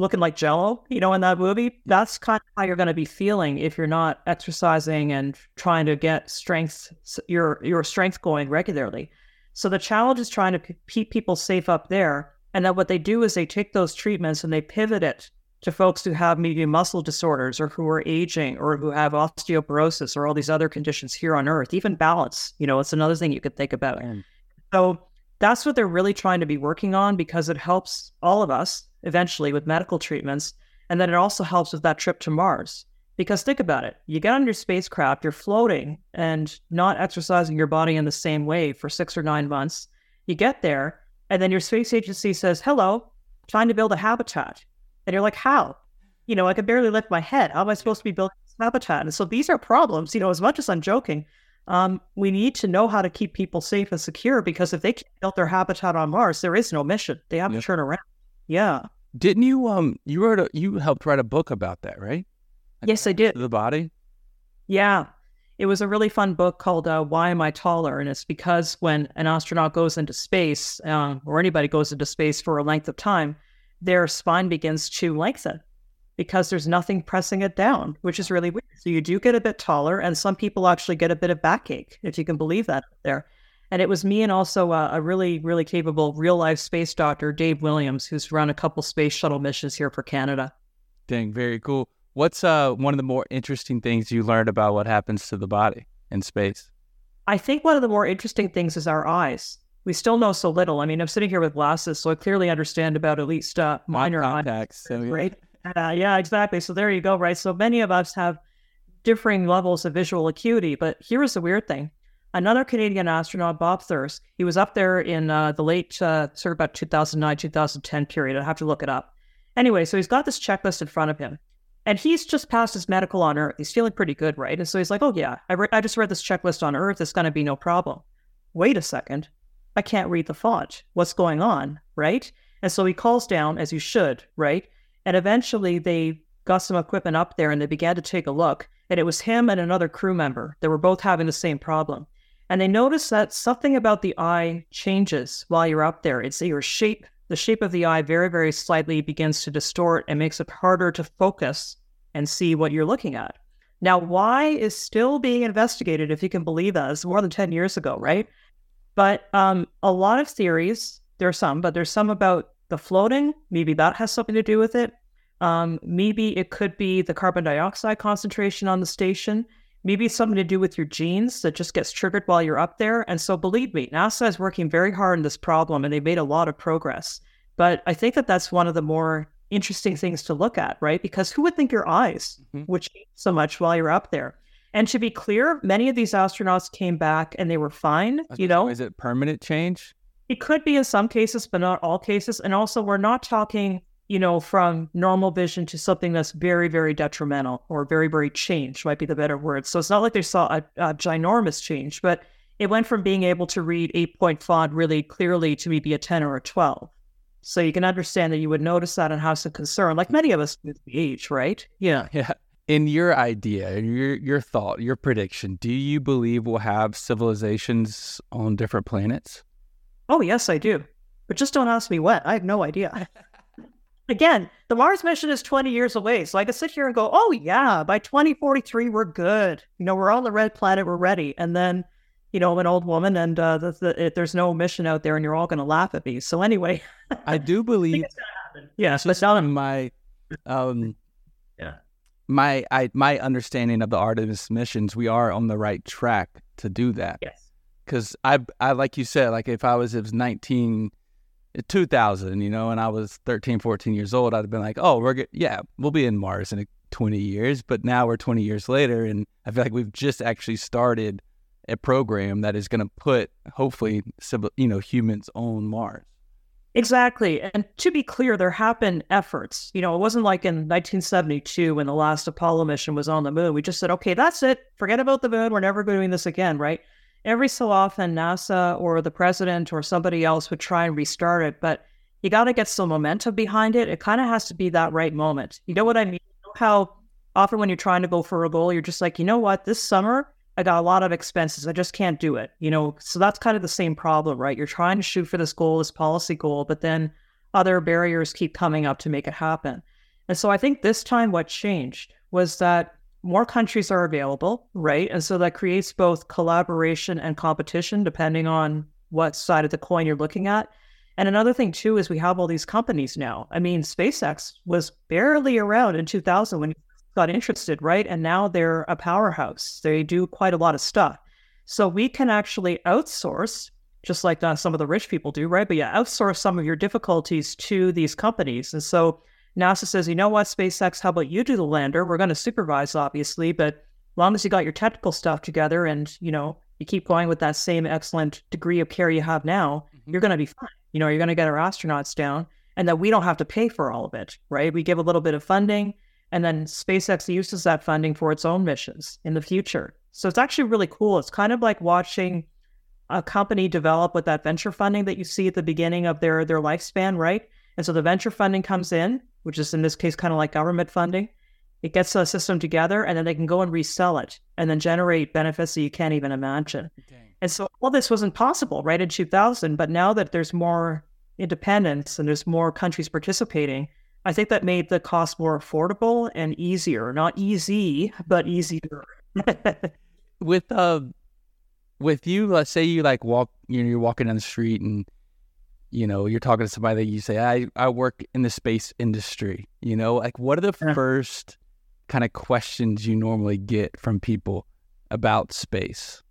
looking like jello, you know, in that movie. That's kind of how you're going to be feeling if you're not exercising and trying to get strength, your your strength going regularly. So the challenge is trying to keep people safe up there. And then what they do is they take those treatments and they pivot it to folks who have maybe muscle disorders or who are aging or who have osteoporosis or all these other conditions here on Earth, even balance, you know, it's another thing you could think about. Mm. So that's what they're really trying to be working on, because it helps all of us eventually with medical treatments. And then it also helps with that trip to Mars, because think about it. You get on your spacecraft, you're floating and not exercising your body in the same way for six or nine months. You get there and then your space agency says, hello, trying to build a habitat. And you're like, how? You know, I can barely lift my head. How am I supposed to be building this habitat? And so these are problems, you know, as much as I'm joking, um, we need to know how to keep people safe and secure, because if they can't build their habitat on Mars, there is no mission. They have yep. to turn around. Yeah. Didn't you, um, you wrote, a, you helped write a book about that, right? Like, yes, I did. The body? Yeah. It was a really fun book called uh, Why Am I Taller? And it's because when an astronaut goes into space, um, or anybody goes into space for a length of time, their spine begins to lengthen because there's nothing pressing it down, which is really weird. So you do get a bit taller, and some people actually get a bit of backache, if you can believe that out there. And it was me and also a, a really, really capable real-life space doctor, Dave Williams, who's run a couple space shuttle missions here for Canada. Dang, very cool. What's uh, one of the more interesting things you learned about what happens to the body in space? I think one of the more interesting things is our eyes. We still know so little. I mean, I'm sitting here with glasses, so I clearly understand about at least uh, minor contacts, so yeah. right? Uh, yeah, exactly. So there you go, right? So many of us have differing levels of visual acuity, but here is the weird thing. Another Canadian astronaut, Bob Thirsk, he was up there in uh, the late, uh, sort of about two thousand nine, two thousand ten period. I'll have to look it up. Anyway, so he's got this checklist in front of him, and he's just passed his medical on Earth. He's feeling pretty good, right? And so he's like, oh yeah, I, re- I just read this checklist on Earth. It's going to be no problem. Wait a second. I can't read the font. What's going on, right? And so he calls down, as you should, right? And eventually they got some equipment up there and they began to take a look. And it was him and another crew member. They were both having the same problem. And they noticed that something about the eye changes while you're up there. It's your shape. The shape of the eye very, very slightly begins to distort and makes it harder to focus and see what you're looking at. Now, why is still being investigated, if you can believe that. It's more than ten years ago, right? But um, a lot of theories, there are some, but there's some about the floating. Maybe that has something to do with it. Um, maybe it could be the carbon dioxide concentration on the station. Maybe it's something to do with your genes that just gets triggered while you're up there. And so believe me, NASA is working very hard on this problem, and they've made a lot of progress. But I think that that's one of the more interesting things to look at, right? Because who would think your eyes mm-hmm. would change so much while you're up there? And to be clear, many of these astronauts came back and they were fine, you know. Is it permanent change? It could be in some cases, but not all cases. And also, we're not talking, you know, from normal vision to something that's very, very detrimental or very, very changed might be the better word. So it's not like they saw a, a ginormous change, but it went from being able to read eight-point font really clearly to maybe a ten or a twelve. So you can understand that you would notice that and have some concern, like many of us with the age, right? Yeah, yeah. In your idea, in your your thought, your prediction, do you believe we'll have civilizations on different planets? Oh, yes, I do. But just don't ask me what. I have no idea. Again, the Mars mission is twenty years away. So I could sit here and go, oh, yeah, by twenty forty-three, we're good. You know, we're on the red planet. We're ready. And then, you know, I'm an old woman and uh, the, the, it, there's no mission out there and you're all going to laugh at me. So anyway. I do believe. I think it's gonna happen. Yeah, but not in my... Um... yeah. My I, my understanding of the Artemis missions, we are on the right track to do that. Yes. Because I, I, like you said, like if I was, it was nineteen, two thousand, you know, and I was thirteen, fourteen years old, I'd have been like, oh, we're good. Yeah, we'll be in Mars in twenty years. But now we're twenty years later. And I feel like we've just actually started a program that is going to put, hopefully, you know, humans on Mars. Exactly. And to be clear, there have been efforts. You know, it wasn't like in nineteen seventy-two when the last Apollo mission was on the moon. We just said, okay, that's it. Forget about the moon. We're never doing this again, right? Every so often, NASA or the president or somebody else would try and restart it, but you got to get some momentum behind it. It kind of has to be that right moment. You know what I mean? How often when you're trying to go for a goal, you're just like, you know what? This summer, I got a lot of expenses. I just can't do it, you know? So that's kind of the same problem, right? You're trying to shoot for this goal, this policy goal, but then other barriers keep coming up to make it happen. And so I think this time what changed was that more countries are available, right? And so that creates both collaboration and competition, depending on what side of the coin you're looking at. And another thing, too, is we have all these companies now. I mean, SpaceX was barely around in two thousand when you got interested, right? And now they're a powerhouse. They do quite a lot of stuff. So we can actually outsource, just like uh, some of the rich people do, right? But yeah, outsource some of your difficulties to these companies. And so NASA says, you know what, SpaceX, how about you do the lander? We're going to supervise, obviously, but as long as you got your technical stuff together and, you know, you keep going with that same excellent degree of care you have now, mm-hmm. you're going to be fine. You know, you're going to get our astronauts down, and that we don't have to pay for all of it, right? We give a little bit of funding, and then SpaceX uses that funding for its own missions in the future. So it's actually really cool. It's kind of like watching a company develop with that venture funding that you see at the beginning of their, their lifespan, right? And so the venture funding comes in, which is in this case kind of like government funding. It gets a system together, and then they can go and resell it and then generate benefits that you can't even imagine. Dang. And so all this wasn't possible, right, in two thousand. But now that there's more independence and there's more countries participating, I think that made the cost more affordable and easier. Not easy, but easier. With uh, with you, let's say you like walk, you know, you're walking down the street and, you know, you're talking to somebody that you say, I, I work in the space industry, you know, like what are the yeah. first kind of questions you normally get from people about space?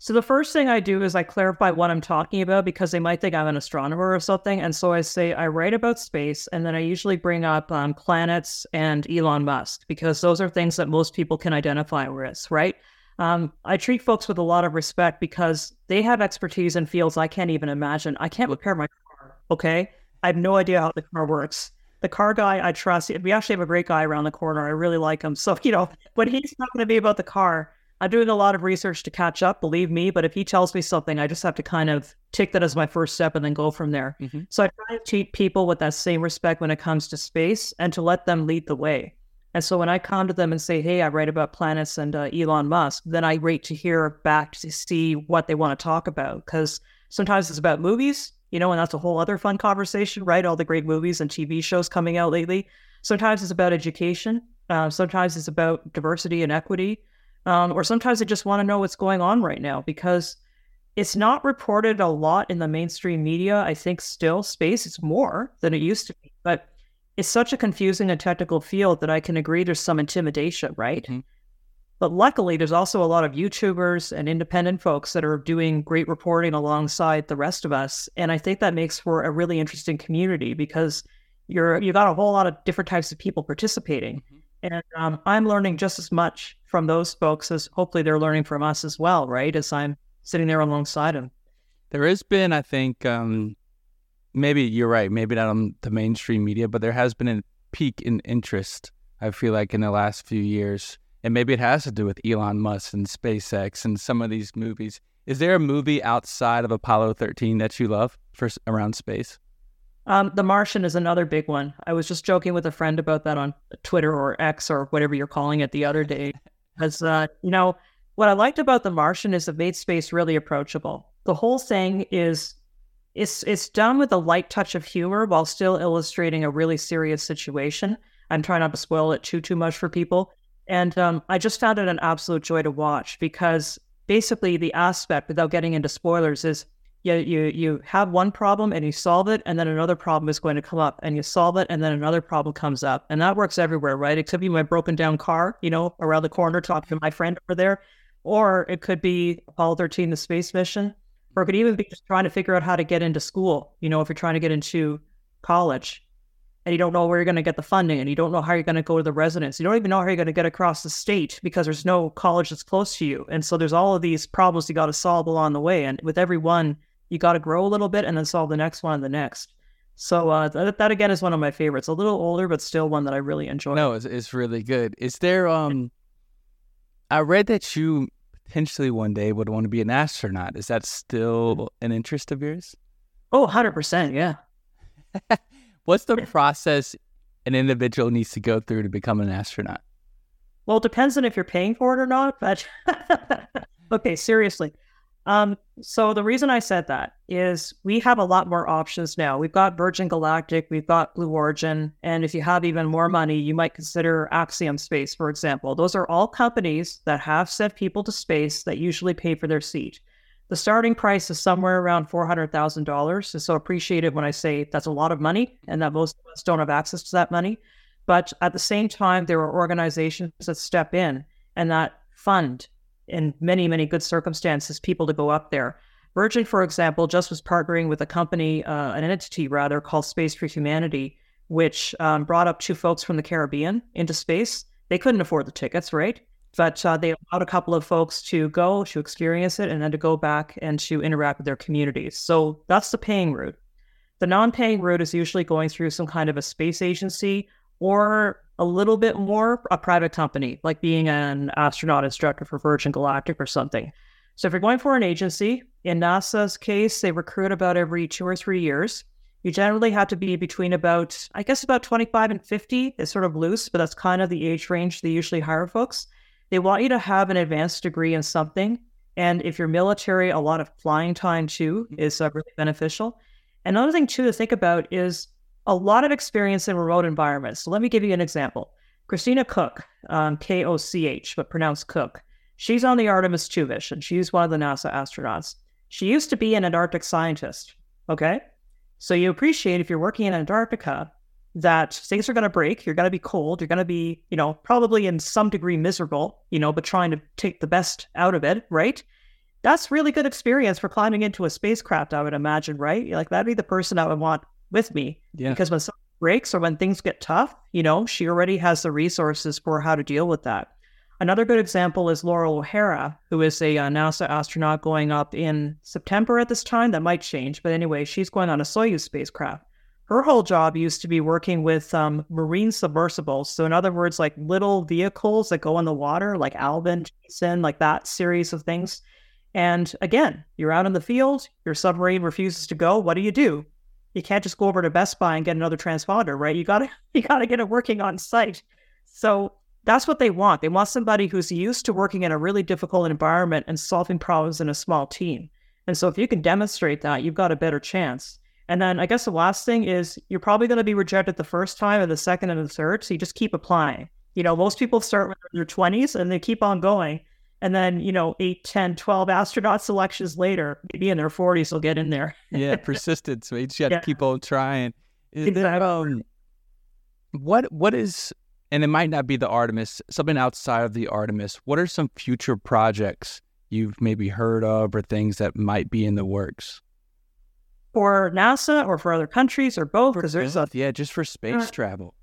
So the first thing I do is I clarify what I'm talking about, because they might think I'm an astronomer or something. And so I say, I write about space, and then I usually bring up um, planets and Elon Musk, because those are things that most people can identify with, right? Um, I treat folks with a lot of respect because they have expertise in fields I can't even imagine. I can't repair my car, okay? I have no idea how the car works. The car guy I trust, we actually have a great guy around the corner. I really like him. So, you know, when he's talking to me about the car, I'm doing a lot of research to catch up, believe me. But if he tells me something, I just have to kind of take that as my first step and then go from there. Mm-hmm. So I try to treat people with that same respect when it comes to space and to let them lead the way. And so when I come to them and say, hey, I write about planets and uh, Elon Musk, then I wait to hear back to see what they want to talk about. Because sometimes it's about movies, you know, and that's a whole other fun conversation, right? All the great movies and T V shows coming out lately. Sometimes it's about education. Uh, sometimes it's about diversity and equity. Um, or sometimes they just want to know what's going on right now, because it's not reported a lot in the mainstream media. I think still space is more than it used to be, but it's such a confusing and technical field that I can agree there's some intimidation, right? Mm-hmm. But luckily, there's also a lot of YouTubers and independent folks that are doing great reporting alongside the rest of us. And I think that makes for a really interesting community, because you're, you've got a whole lot of different types of people participating. Mm-hmm. And um, I'm learning just as much from those folks as hopefully they're learning from us as well, right? As I'm sitting there alongside them. There has been, I think, um, maybe you're right, maybe not on the mainstream media, but there has been a peak in interest, I feel like, in the last few years. And maybe it has to do with Elon Musk and SpaceX and some of these movies. Is there a movie outside of Apollo thirteen that you love for around space? Um, The Martian is another big one. I was just joking with a friend about that on Twitter or X or whatever you're calling it the other day. Because, uh, you know, what I liked about The Martian is it made space really approachable. The whole thing is, it's it's done with a light touch of humor while still illustrating a really serious situation. I'm trying not to spoil it too, too much for people. And um, I just found it an absolute joy to watch, because basically the aspect, without getting into spoilers, is You, you you have one problem and you solve it, and then another problem is going to come up, and you solve it, and then another problem comes up. And that works everywhere, right? It could be my broken down car, you know, around the corner talking to my friend over there, or it could be Apollo thirteen, the space mission, or it could even be just trying to figure out how to get into school. You know, if you're trying to get into college and you don't know where you're going to get the funding, and you don't know how you're going to go to the residence, you don't even know how you're going to get across the state because there's no college that's close to you. And so there's all of these problems you got to solve along the way. And with every one, you got to grow a little bit and then solve the next one and the next. So uh, that, that, again, is one of my favorites. A little older, but still one that I really enjoy. No, it's, it's really good. Is there, um, I read that you potentially one day would want to be an astronaut. Is that still an interest of yours? Oh, one hundred percent, yeah. What's the process an individual needs to go through to become an astronaut? Well, it depends on if you're paying for it or not. But okay, seriously. Um, so the reason I said that is we have a lot more options now. We've got Virgin Galactic, we've got Blue Origin, and if you have even more money, you might consider Axiom Space, for example. Those are all companies that have sent people to space that usually pay for their seat. The starting price is somewhere around four hundred thousand dollars. So appreciate it when I say that's a lot of money and that most of us don't have access to that money. But at the same time, there are organizations that step in and that fund, in many, many good circumstances, people to go up there. Virgin, for example, just was partnering with a company, uh, an entity rather, called Space for Humanity, which um, brought up two folks from the Caribbean into space. They couldn't afford the tickets, right? But uh, they allowed a couple of folks to go, to experience it, and then to go back and to interact with their communities. So that's the paying route. The non-paying route is usually going through some kind of a space agency or a little bit more a private company, like being an astronaut instructor for Virgin Galactic or something. So if you're going for an agency, in NASA's case, they recruit about every two or three years. You generally have to be between about, I guess about twenty-five and fifty. It's sort of loose, but that's kind of the age range they usually hire folks. They want you to have an advanced degree in something. And if you're military, a lot of flying time too is uh, really beneficial. Another thing too to think about is a lot of experience in remote environments. So let me give you an example. Christina Koch, um, K O C H, but pronounced Cook. She's on the Artemis two mission. She's one of the NASA astronauts. She used to be an Antarctic scientist, okay? So you appreciate if you're working in Antarctica that things are going to break, you're going to be cold, you're going to be, you know, probably in some degree miserable, you know, but trying to take the best out of it, right? That's really good experience for climbing into a spacecraft, I would imagine, right? Like, that'd be the person I would want with me. Yeah. Because when something breaks or when things get tough, you know, she already has the resources for how to deal with that. Another good example is Laurel O'Hara, who is a uh, NASA astronaut going up in September at this time. That might change. But anyway, she's going on a Soyuz spacecraft. Her whole job used to be working with um, marine submersibles. So in other words, like little vehicles that go in the water, like Alvin, Jason, like that series of things. And again, you're out in the field, your submarine refuses to go. What do you do? You can't just go over to Best Buy and get another transponder, right? You gotta, you gotta get it working on site. So that's what they want. They want somebody who's used to working in a really difficult environment and solving problems in a small team. And so if you can demonstrate that, you've got a better chance. And then I guess the last thing is you're probably going to be rejected the first time and the second and the third. So you just keep applying. You know, most people start when they're in their twenties and they keep on going. And then, you know, eight, ten, twelve astronaut selections later, maybe in their forties, they'll get in there. Yeah, persistence. So you just got to yeah. keep on trying. Exactly. Then, um, what What is, and it might not be the Artemis, something outside of the Artemis, what are some future projects you've maybe heard of or things that might be in the works? For NASA or for other countries or both? Because there's a, yeah, just for space uh, travel.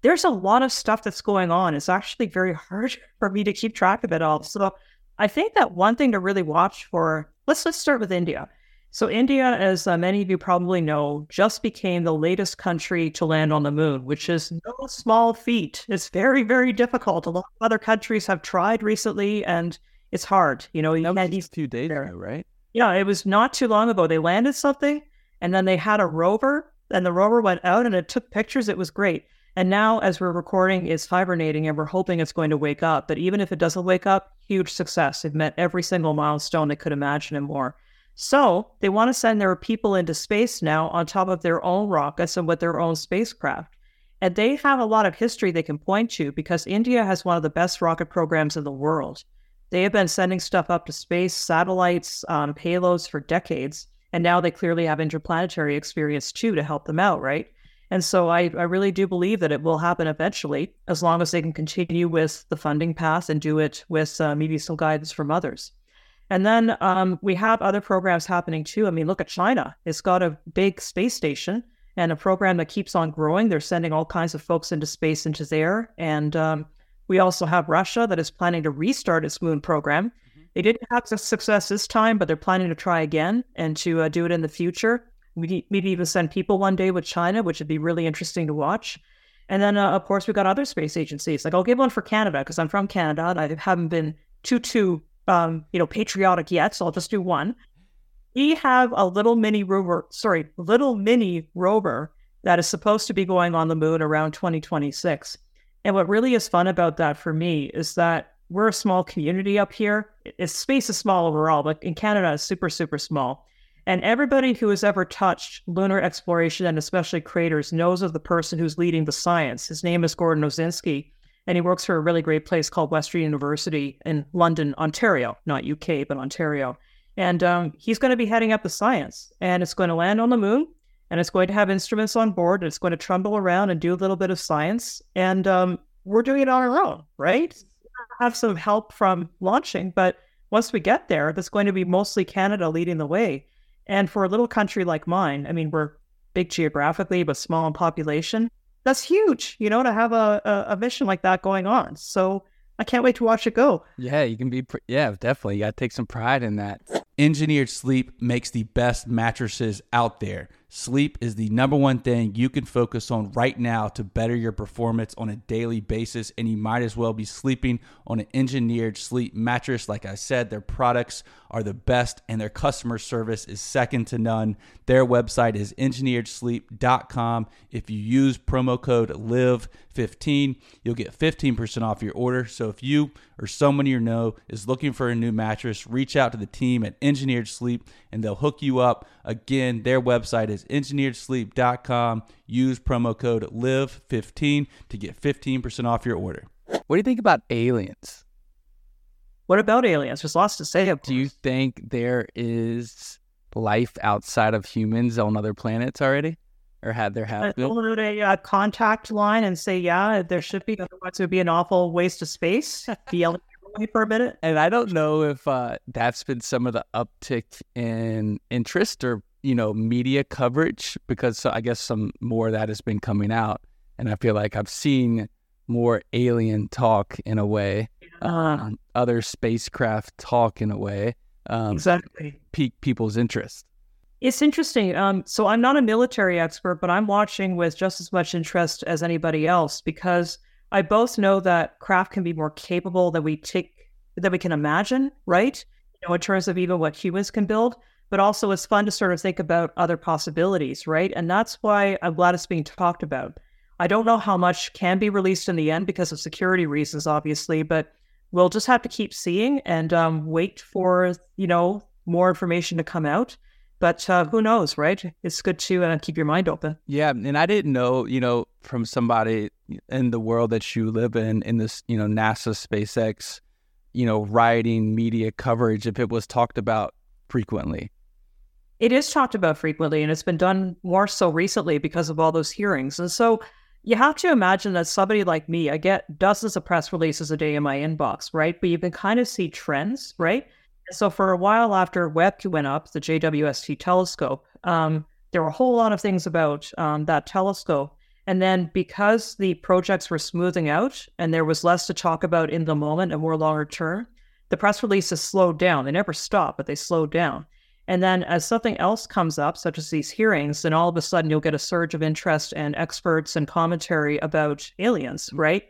There's a lot of stuff that's going on. It's actually very hard for me to keep track of it all. So I think that one thing to really watch for, let's let's start with India. So India, as uh, many of you probably know, just became the latest country to land on the moon, which is no small feat. It's very, very difficult. A lot of other countries have tried recently, and it's hard. You know, you that can't was just a few days ago, right? Yeah, it was not too long ago. They landed something, and then they had a rover, and the rover went out, and it took pictures. It was great. And now, as we're recording, it's hibernating, and we're hoping it's going to wake up. But even if it doesn't wake up, huge success. They've met every single milestone they could imagine and more. So they want to send their people into space now on top of their own rockets and with their own spacecraft. And they have a lot of history they can point to because India has one of the best rocket programs in the world. They have been sending stuff up to space, satellites, um, payloads for decades. And now they clearly have interplanetary experience, too, to help them out, right? And so I, I really do believe that it will happen eventually, as long as they can continue with the funding path and do it with uh, maybe some guidance from others. And then um, we have other programs happening too. I mean, look at China. It's got a big space station and a program that keeps on growing. They're sending all kinds of folks into space, into there. And um, we also have Russia that is planning to restart its moon program. Mm-hmm. They didn't have success this time, but they're planning to try again and to uh, do it in the future. We maybe even send people one day with China, which would be really interesting to watch. And then, uh, of course, we've got other space agencies. Like I'll give one for Canada because I'm from Canada and I haven't been too, too, um, you know, patriotic yet. So I'll just do one. We have a little mini rover, sorry, little mini rover that is supposed to be going on the moon around twenty twenty-six. And what really is fun about that for me is that we're a small community up here. It's, space is small overall, but in Canada, it's super, super small. And everybody who has ever touched lunar exploration and especially craters knows of the person who's leading the science. His name is Gordon Ozinski, and he works for a really great place called Western University in London, Ontario, not U K, but Ontario. And um, he's going to be heading up the science, and it's going to land on the moon, and it's going to have instruments on board, and it's going to trundle around and do a little bit of science. And um, we're doing it on our own, right? Have some help from launching, but once we get there, that's going to be mostly Canada leading the way. And for a little country like mine, I mean, we're big geographically, but small in population. That's huge, you know, to have a, a, a mission like that going on. So I can't wait to watch it go. Yeah, you can be, pr- yeah, definitely. You got to take some pride in that. Engineered Sleep makes the best mattresses out there. Sleep is the number one thing you can focus on right now to better your performance on a daily basis, and you might as well be sleeping on an Engineered Sleep mattress. Like I said, their products are the best, and their customer service is second to none. Their website is engineered sleep dot com. If you use promo code live fifteen, you'll get fifteen percent off your order. So if you or someone you know is looking for a new mattress, reach out to the team at Engineered Sleep, and they'll hook you up. Again, their website is engineered sleep dot com. Use promo code live fifteen to get fifteen percent off your order. What do you think about aliens? What about aliens? There's lots to say. Do you think there is life outside of humans on other planets already? Or had there have been? I'll do a uh, contact line and say, yeah, there should be. Otherwise, it would be an awful waste of space. Be alien for a minute. And I don't know if uh, that's been some of the uptick in interest or, you know, media coverage, because I guess some more of that has been coming out. And I feel like I've seen more alien talk in a way, uh, other spacecraft talk in a way. Um, exactly. Pique people's interest. It's interesting. Um, so I'm not a military expert, but I'm watching with just as much interest as anybody else, because I both know that craft can be more capable than we take, than we can imagine, right? You know, in terms of even what humans can build, but also it's fun to sort of think about other possibilities, right? And that's why I'm glad it's being talked about. I don't know how much can be released in the end because of security reasons, obviously, but we'll just have to keep seeing and um, wait for, you know, more information to come out. But uh, who knows, right? It's good to uh, keep your mind open. Yeah, and I didn't know, you know, from somebody in the world that you live in, in this, you know, NASA, SpaceX, you know, writing media coverage, if it was talked about frequently. It is talked about frequently, and it's been done more so recently because of all those hearings. And so you have to imagine that somebody like me, I get dozens of press releases a day in my inbox, right? But you can kind of see trends, right? So for a while after Webb went up, the J W S T telescope, um, there were a whole lot of things about um, that telescope. And then because the projects were smoothing out and there was less to talk about in the moment and more longer term, the press releases slowed down. They never stopped, but they slowed down. And then as something else comes up, such as these hearings, then all of a sudden you'll get a surge of interest and experts and commentary about aliens, right?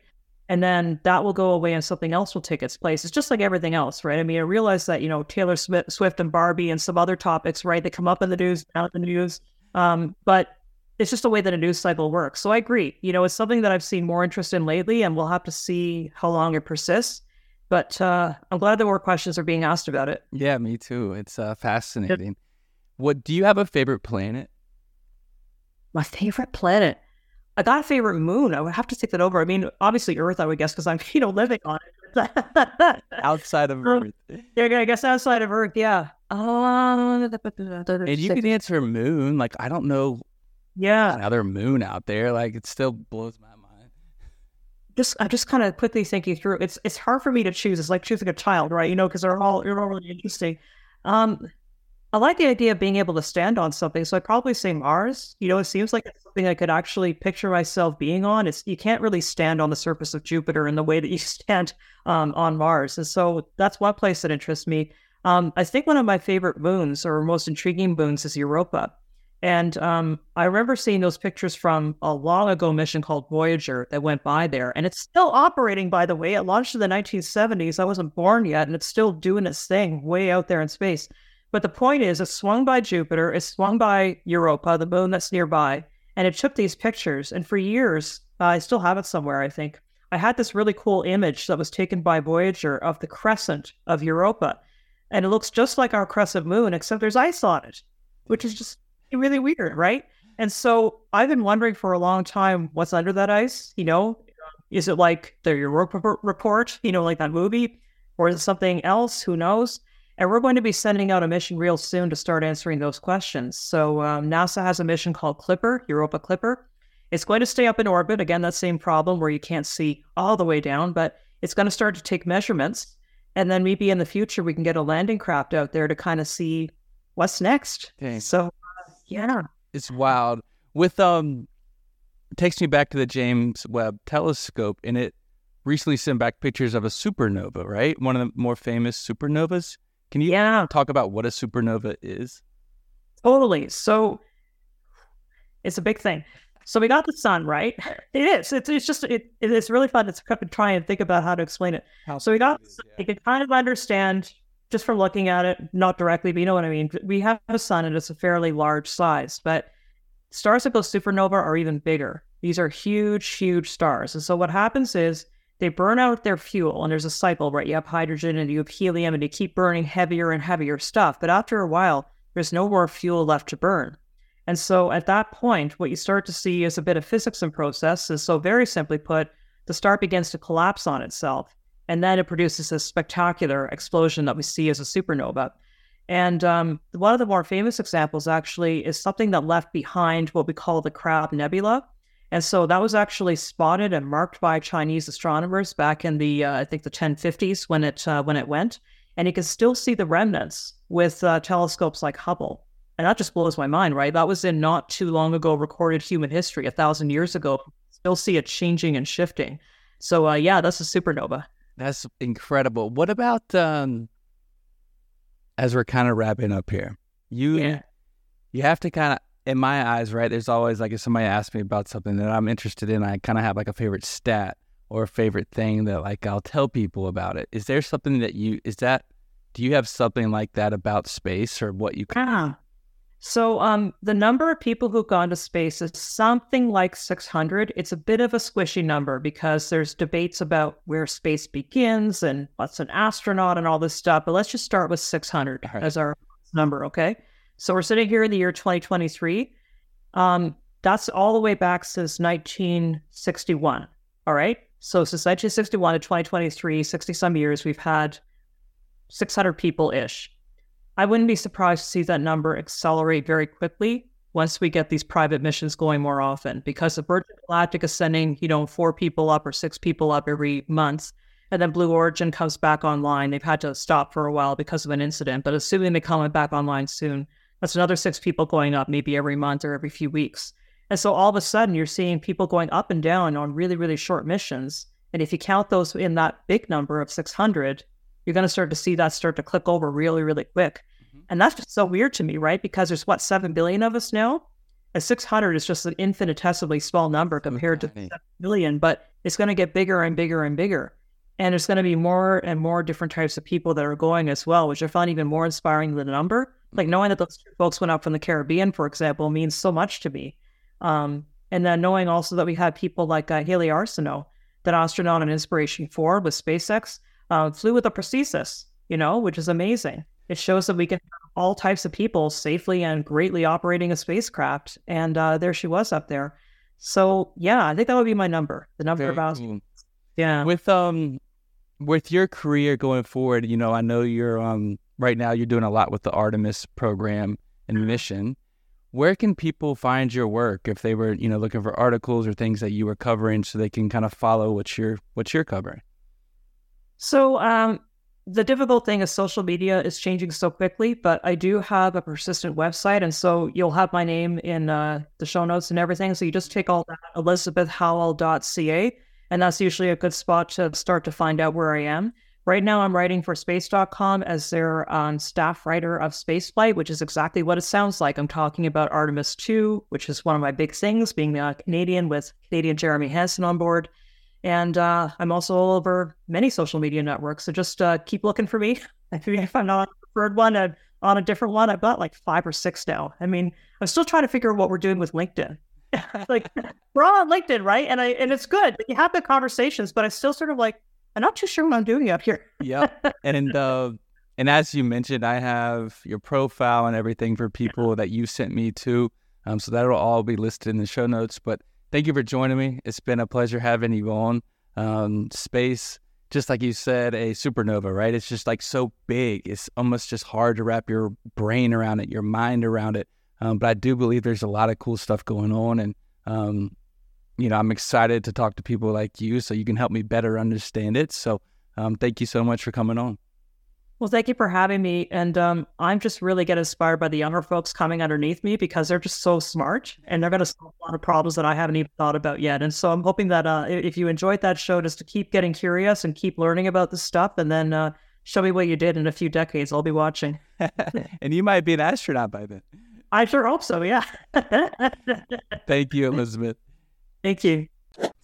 And then that will go away and something else will take its place. It's just like everything else, right? I mean, I realize that, you know, Taylor Swift and Barbie and some other topics, right? They come up in the news, out in the news. Um, but it's just the way that a news cycle works. So I agree. You know, it's something that I've seen more interest in lately, and we'll have to see how long it persists. But uh, I'm glad that more questions are being asked about it. Yeah, me too. It's uh, fascinating. It, what do you have a favorite planet? My favorite planet? I got a favorite moon. I would have to take that over. I mean, obviously Earth, I would guess, because I'm, you know, living on it. Outside of Earth. They're gonna guess outside of Earth, yeah. Uh, and you can answer moon. Like, I don't know. Yeah. Another moon out there. Like, it still blows my mind. Just, I'm just kind of quickly thinking through. It's, it's hard for me to choose. It's like choosing a child, right? You know, because they're all, they're all really interesting. Um, I like the idea of being able to stand on something, so I'd probably say Mars. You know, it seems like it's something I could actually picture myself being on. It's, you can't really stand on the surface of Jupiter in the way that you stand um, on Mars. And so that's one place that interests me. Um, I think one of my favorite moons or most intriguing moons is Europa. And um, I remember seeing those pictures from a long ago mission called Voyager that went by there. And it's still operating, by the way. It launched in the nineteen seventies. I wasn't born yet, and it's still doing its thing way out there in space. But the point is, it swung by Jupiter, it swung by Europa, the moon that's nearby, and it took these pictures. And for years, uh, I still have it somewhere, I think. I had this really cool image that was taken by Voyager of the crescent of Europa. And it looks just like our crescent moon, except there's ice on it, which is just really weird, right? And so I've been wondering for a long time what's under that ice, you know? Is it like the Europa report, you know, like that movie? Or is it something else? Who knows? And we're going to be sending out a mission real soon to start answering those questions. So um, NASA has a mission called Clipper, Europa Clipper. It's going to stay up in orbit. Again, that same problem where you can't see all the way down, but it's going to start to take measurements. And then maybe in the future, we can get a landing craft out there to kind of see what's next. Okay. So, uh, yeah. It's wild. With um, it takes me back to the James Webb Telescope, and it recently sent back pictures of a supernova, right? One of the more famous supernovas. Can you yeah. talk about what a supernova is? Totally. So it's a big thing. So we got the sun, right? It is. It's it's just, it, it's really fun to try and think about how to explain it. How so we got, is, yeah. you can kind of understand just from looking at it, not directly, but you know what I mean? We have a sun and it's a fairly large size, but stars that go supernova are even bigger. These are huge, huge stars. And so what happens is they burn out their fuel, and there's a cycle, right? You have hydrogen and you have helium and you keep burning heavier and heavier stuff. But after a while, there's no more fuel left to burn. And so at that point, what you start to see is a bit of physics in process. And so very simply put, the star begins to collapse on itself. And then it produces this spectacular explosion that we see as a supernova. And um, one of the more famous examples actually is something that left behind what we call the Crab Nebula. And so that was actually spotted and marked by Chinese astronomers back in the, uh, I think, the ten fifties when it uh, when it went. And you can still see the remnants with uh, telescopes like Hubble. And that just blows my mind, right? That was in not too long ago recorded human history, a thousand years ago. Still see it changing and shifting. So, uh, yeah, that's a supernova. That's incredible. What about, um, as we're kind of wrapping up here, you yeah. you have to kind of, in my eyes, right, there's always, like, if somebody asks me about something that I'm interested in, I kind of have, like, a favorite stat or a favorite thing that, like, I'll tell people about it. Is there something that you, is that, do you have something like that about space or what you can? Yeah. So um, the number of people who've gone to space is something like six hundred. It's a bit of a squishy number because there's debates about where space begins and what's an astronaut and all this stuff. But let's just start with six hundred right. as our number, okay? So we're sitting here in the year twenty twenty-three. Um, that's all the way back since nineteen sixty-one, all right? So since nineteen sixty-one to twenty twenty-three, sixty-some years, we've had six hundred people-ish. I wouldn't be surprised to see that number accelerate very quickly once we get these private missions going more often, because the Virgin Galactic is sending, you know, four people up or six people up every month. And then Blue Origin comes back online. They've had to stop for a while because of an incident, but assuming they come back online soon, that's another six people going up maybe every month or every few weeks. And so all of a sudden you're seeing people going up and down on really, really short missions. And if you count those in that big number of six hundred, you're going to start to see that start to click over really, really quick. Mm-hmm. And that's just so weird to me, right? Because there's, what, seven billion of us now? And six hundred is just an infinitesimally small number compared to seven billion, but it's going to get bigger and bigger and bigger. And there's going to be more and more different types of people that are going as well, which I found even more inspiring than the number. Like knowing that those two folks went up from the Caribbean, for example, means so much to me. Um, and then knowing also that we had people like uh, Haley Arsenault, that astronaut and inspiration for with SpaceX, Uh, flew with a prosthesis, you know, which is amazing. It shows that we can have all types of people safely and greatly operating a spacecraft. And uh, there she was up there. So yeah, I think that would be my number. The number of hours. Cool. Yeah. With um, with your career going forward, you know, I know you're um right now you're doing a lot with the Artemis program and mission. Where can people find your work if they were, you know, looking for articles or things that you were covering, so they can kind of follow what you're what you're covering? So um, the difficult thing is social media is changing so quickly, but I do have a persistent website. And so you'll have my name in uh, the show notes and everything. So you just take all that, elizabeth howell dot c a. And that's usually a good spot to start to find out where I am. Right now, I'm writing for space dot com as their um, staff writer of spaceflight, which is exactly what it sounds like. I'm talking about Artemis two, which is one of my big things, being uh, Canadian with Canadian Jeremy Hansen on board. And uh, I'm also all over many social media networks. So just uh, keep looking for me. I mean, if I'm not on a preferred one, I'm on a different one. I've got like five or six now. I mean, I'm still trying to figure out what we're doing with LinkedIn. Like, we're all on LinkedIn, right? And I and it's good. You have the conversations, but I still sort of like, I'm not too sure what I'm doing up here. Yeah. And uh, and as you mentioned, I have your profile and everything for people that you sent me to. Um, so that'll all be listed in the show notes. But thank you for joining me. It's been a pleasure having you on. Um, space, just like you said, a supernova, right? It's just like so big. It's almost just hard to wrap your brain around it, your mind around it. Um, but I do believe there's a lot of cool stuff going on. And, um, you know, I'm excited to talk to people like you so you can help me better understand it. So um, thank you so much for coming on. Well, thank you for having me. And um, I'm just really get inspired by the younger folks coming underneath me because they're just so smart and they're going to solve a lot of problems that I haven't even thought about yet. And so I'm hoping that uh, if you enjoyed that show, just to keep getting curious and keep learning about this stuff, and then uh, show me what you did in a few decades. I'll be watching. And you might be an astronaut by then. I sure hope so, yeah. Thank you, Elizabeth. Thank you.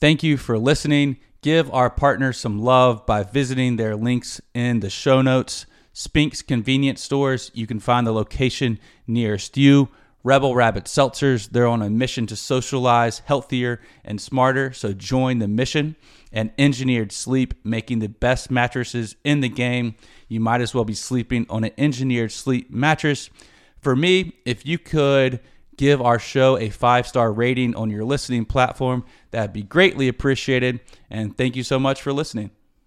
Thank you for listening. Give our partners some love by visiting their links in the show notes. Spinx Convenience Stores, you can find the location nearest you. Rebel Rabbit Seltzers, they're on a mission to socialize healthier and smarter, so join the mission. And Engineered Sleep, making the best mattresses in the game. You might as well be sleeping on an Engineered Sleep mattress. For me, if you could give our show a five-star rating on your listening platform, that'd be greatly appreciated. And thank you so much for listening.